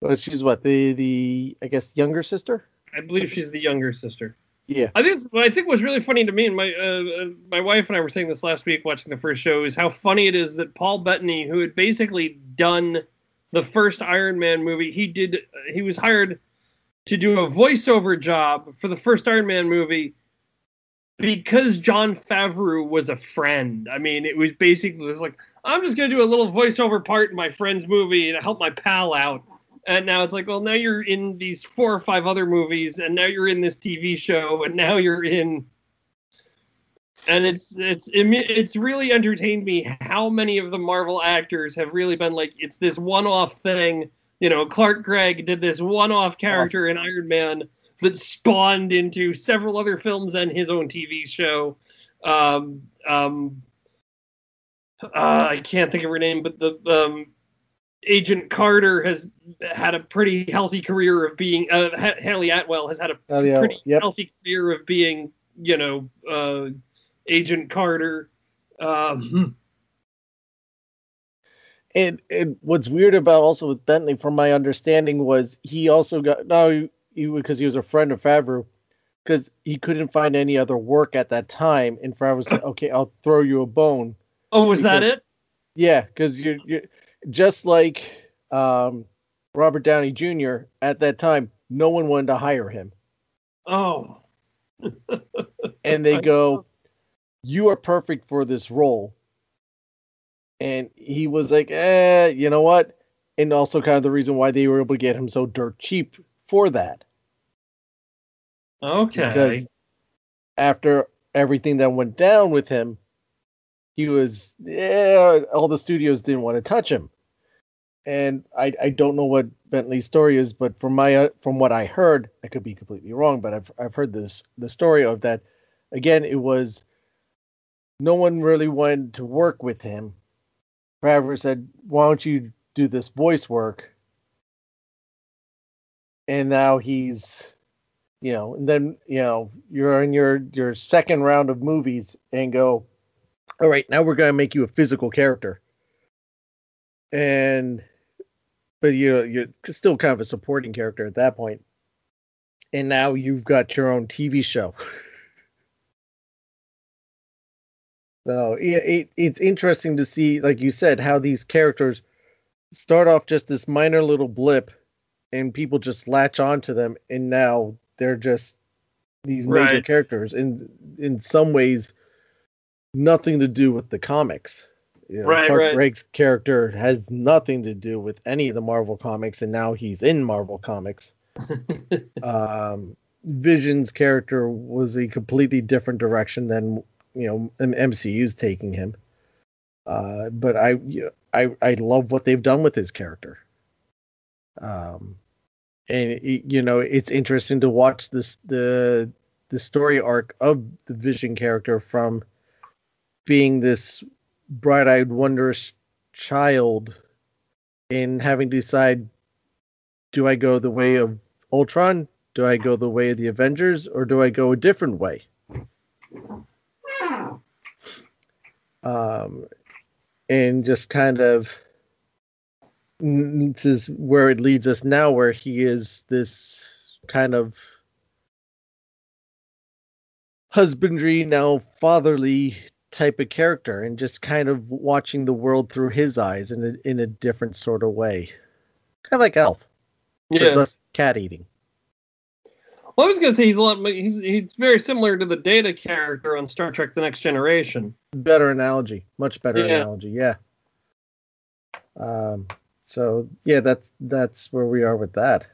Well, she's what, the I guess younger sister? I believe she's the younger sister. Yeah. I think what's really funny to me, and my wife and I were saying this last week watching the first show, is how funny it is that Paul Bettany, who had basically done the first Iron Man movie, he was hired to do a voiceover job for the first Iron Man movie because Jon Favreau was a friend. I mean, it was basically just like, I'm just going to do a little voiceover part in my friend's movie and help my pal out. And now it's like, well, now you're in these 4 or 5 other movies, and now you're in this TV show, and now you're in... And it's really entertained me how many of the Marvel actors have really been like, it's this one-off thing. You know, Clark Gregg did this one-off character in Iron Man that spawned into several other films and his own TV show. I can't think of her name, but the... Agent Carter has had a pretty healthy career of being... Haley Atwell has had a pretty healthy career of being, you know, Agent Carter. And what's weird about also with Bentley, from my understanding, was he also got... No, because he was a friend of Favreau, because he couldn't find any other work at that time, and Favreau said, okay, I'll throw you a bone. Oh, was that it? Yeah, because you're just like Robert Downey Jr. at that time, no one wanted to hire him. Oh. And they go, you are perfect for this role. And he was like, you know what? And also kind of the reason why they were able to get him so dirt cheap for that. Okay. Because after everything that went down with him, he was, all the studios didn't want to touch him. And I don't know what Bentley's story is, but from what I heard, I could be completely wrong, but I've heard the story of that. Again, it was no one really wanted to work with him. Favreau said, why don't you do this voice work? And now he's, you know, and then, you know, you're in your second round of movies and go, all right, now we're going to make you a physical character. But you're still kind of a supporting character at that point. And now you've got your own TV show. So it's interesting to see, like you said, how these characters start off just this minor little blip and people just latch onto them. And now they're just these major characters. And in some ways, nothing to do with the comics. You know, Clark Gregg's character has nothing to do with any of the Marvel comics, and now he's in Marvel comics. Vision's character was a completely different direction than, you know, an MCU's taking him. But I love what they've done with his character. It's interesting to watch this the story arc of the Vision character from being this bright-eyed, wondrous child and having to decide, do I go the way of Ultron? Do I go the way of the Avengers? Or do I go a different way? And just kind of this is where it leads us now, where he is this kind of husbandry, now fatherly type of character, and just kind of watching the world through his eyes in a different sort of way, kind of like Elf, but less cat eating. Well, I was gonna say he's very similar to the Data character on Star Trek: The Next Generation. Better analogy, much better analogy, yeah. So yeah, that's where we are with that.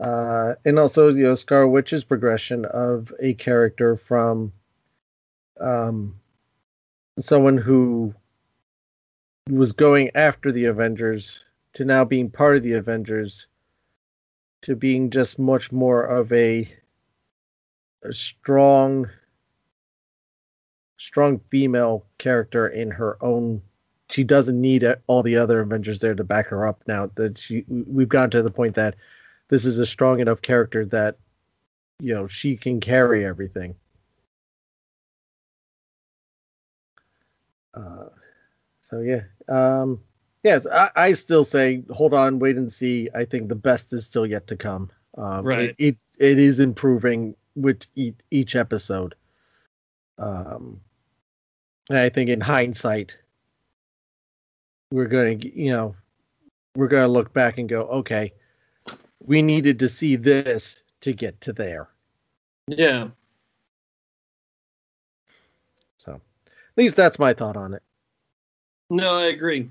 And also, you know, Scar Witch's progression of a character from someone who was going after the Avengers to now being part of the Avengers to being just much more of a strong female character in her own. She doesn't need all the other Avengers there to back her up now. That we've gotten to the point that this is a strong enough character that, you know, she can carry everything. Yes, I still say hold on, wait and see. I think the best is still yet to come. Right. It is improving with each episode. And I think in hindsight, we're going to look back and go, okay, we needed to see this to get to there. Yeah. So at least that's my thought on it. No, I agree.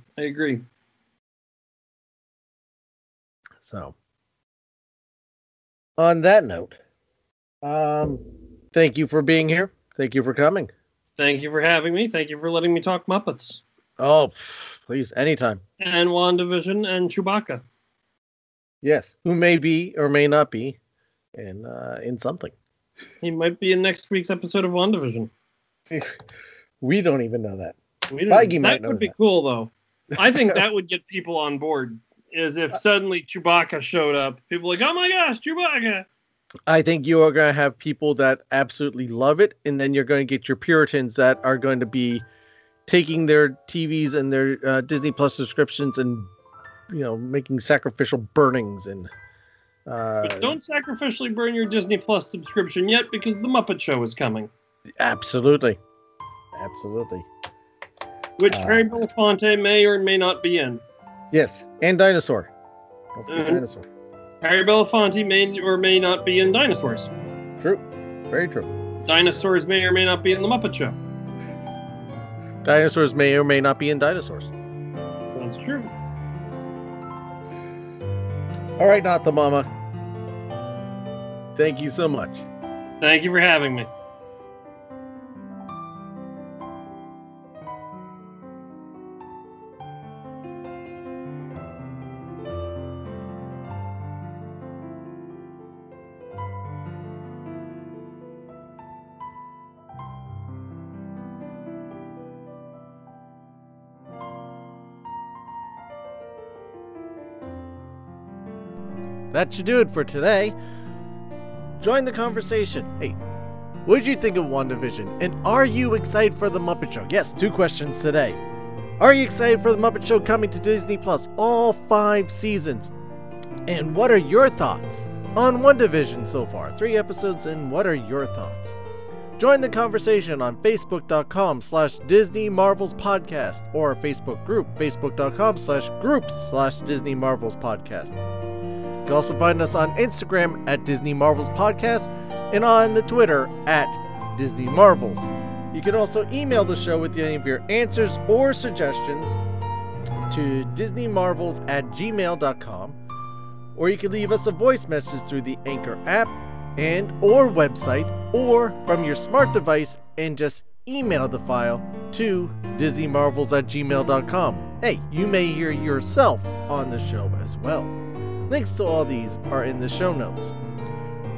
So on that note, thank you for being here. Thank you for coming. Thank you for having me. Thank you for letting me talk Muppets. Oh, please, anytime. And WandaVision and Chewbacca. Yes, who may be or may not be in something. He might be in next week's episode of WandaVision. We don't even know that. That would be cool, though. I think that would get people on board, is if suddenly Chewbacca showed up. People like, oh my gosh, Chewbacca! I think you are going to have people that absolutely love it, and then you're going to get your Puritans that are going to be taking their TVs and their Disney Plus subscriptions and, making sacrificial burnings. But don't sacrificially burn your Disney Plus subscription yet, because The Muppet Show is coming. Absolutely. Which Harry Belafonte may or may not be in. Yes, and Dinosaur. Dinosaur. Harry Belafonte may or may not be in Dinosaurs. True. Very true. Dinosaurs may or may not be in The Muppet Show. Dinosaurs may or may not be in Dinosaurs. That's true. All right, Not the Mama. Thank you so much. Thank you for having me. That should do it for today. Join the conversation. Hey, what did you think of WandaVision? And are you excited for The Muppet Show? Yes, 2 questions today. Are you excited for The Muppet Show coming to Disney Plus, all 5 seasons? And what are your thoughts on WandaVision so far? 3 episodes, and what are your thoughts? Join the conversation on Facebook.com/Disney Marvels Podcast or Facebook group, Facebook.com/group/Disney Marvels Podcast. You can also find us on Instagram @Disney Marvels Podcast and on the Twitter @Disney Marvels. You can also email the show with any of your answers or suggestions to DisneyMarvels@gmail.com, or you can leave us a voice message through the Anchor app and or website, or from your smart device, and just email the file to DisneyMarvels@gmail.com. Hey, you may hear yourself on the show as well. Links to all these are in the show notes.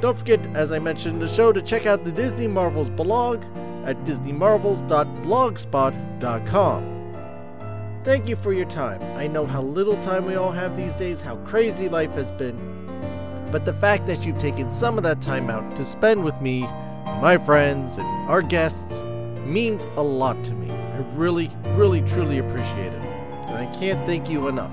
Don't forget, as I mentioned in the show, to check out the Disney Marvels blog at disneymarvels.blogspot.com. Thank you for your time. I know how little time we all have these days, how crazy life has been. But the fact that you've taken some of that time out to spend with me, my friends, and our guests means a lot to me. I really, really, truly appreciate it. And I can't thank you enough.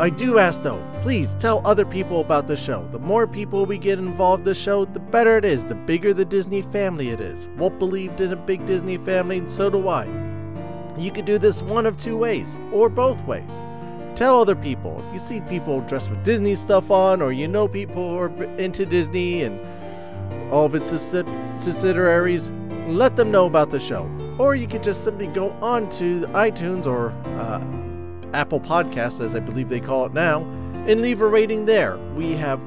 I do ask though, please tell other people about the show. The more people we get involved in the show, the better it is, the bigger the Disney family it is. Walt believed in a big Disney family, and so do I. You can do this one of 2 ways, or both ways. Tell other people. If you see people dressed with Disney stuff on, or people who are into Disney and all of its subsidiaries, let them know about the show. Or you could just simply go on to iTunes or Apple Podcasts, as I believe they call it now, and leave a rating there. We have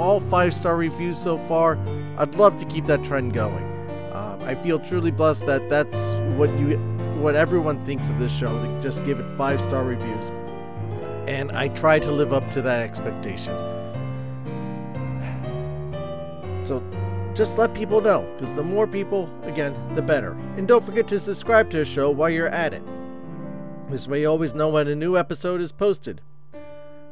all 5-star reviews so far. I'd love to keep that trend going. I feel truly blessed that that's what everyone thinks of this show. They just give it 5-star reviews, and I try to live up to that expectation. So just let people know, because the more people, again, the better. And don't forget to subscribe to the show while you're at it. This way you always know when a new episode is posted.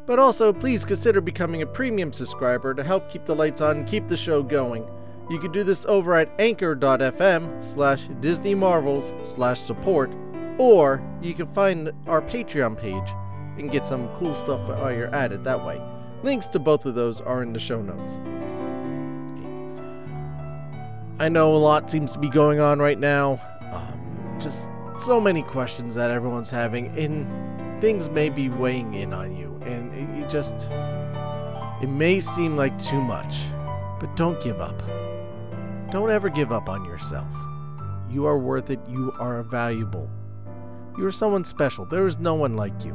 But also, please consider becoming a premium subscriber to help keep the lights on and keep the show going. You can do this over at anchor.fm/Disney Marvels/support, Or you can find our Patreon page and get some cool stuff while you're at it that way. Links to both of those are in the show notes. I know a lot seems to be going on right now. Just so many questions that everyone's having, and things may be weighing in on you, and it may seem like too much, but don't give up. Don't ever give up on yourself. You are worth it. You are valuable. You are someone special. There is no one like you.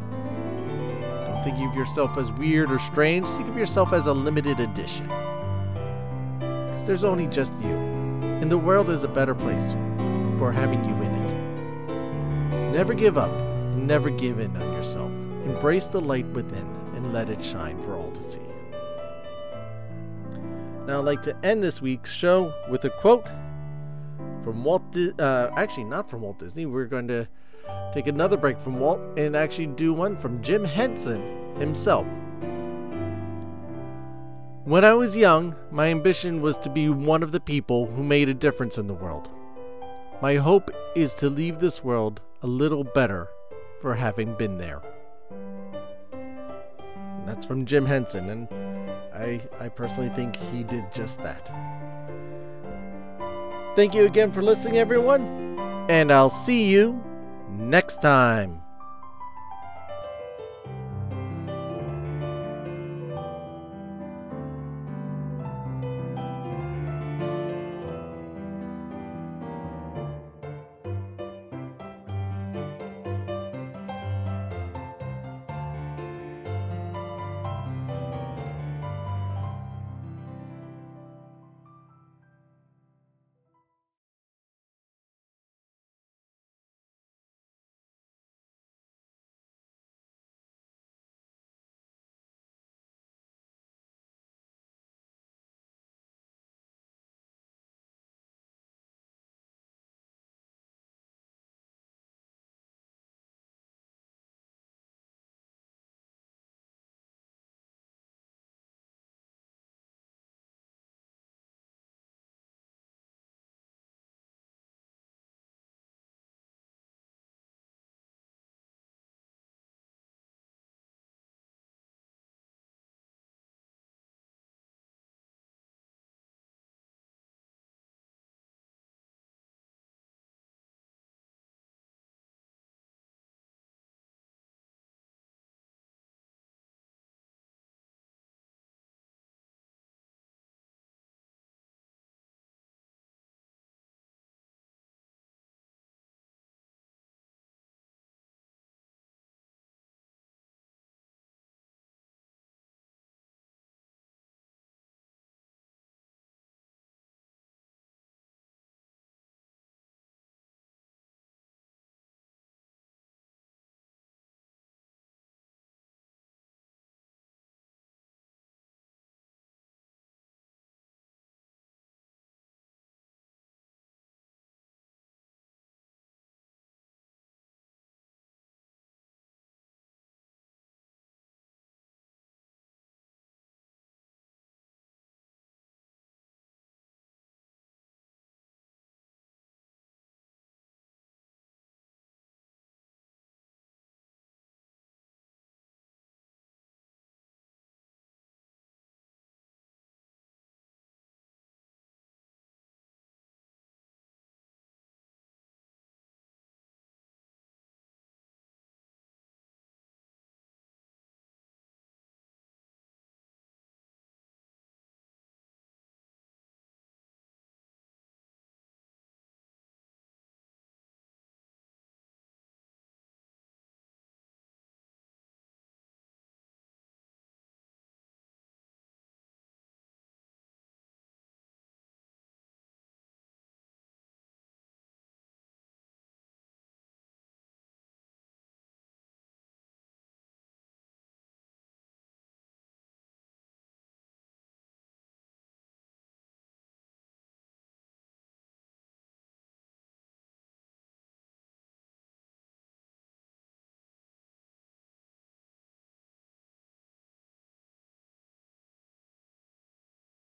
Don't think of yourself as weird or strange. Think of yourself as a limited edition, because there's only just you, and the world is a better place for having you in it. Never give up. Never give in on yourself. Embrace the light within and let it shine for all to see. Now I'd like to end this week's show with a quote from actually not from Walt Disney. We're going to take another break from Walt and actually do one from Jim Henson himself. When I was young, my ambition was to be one of the people who made a difference in the world. My hope is to leave this world a little better for having been there. And that's from Jim Henson, and I personally think he did just that. Thank you again for listening, everyone, and I'll see you next time.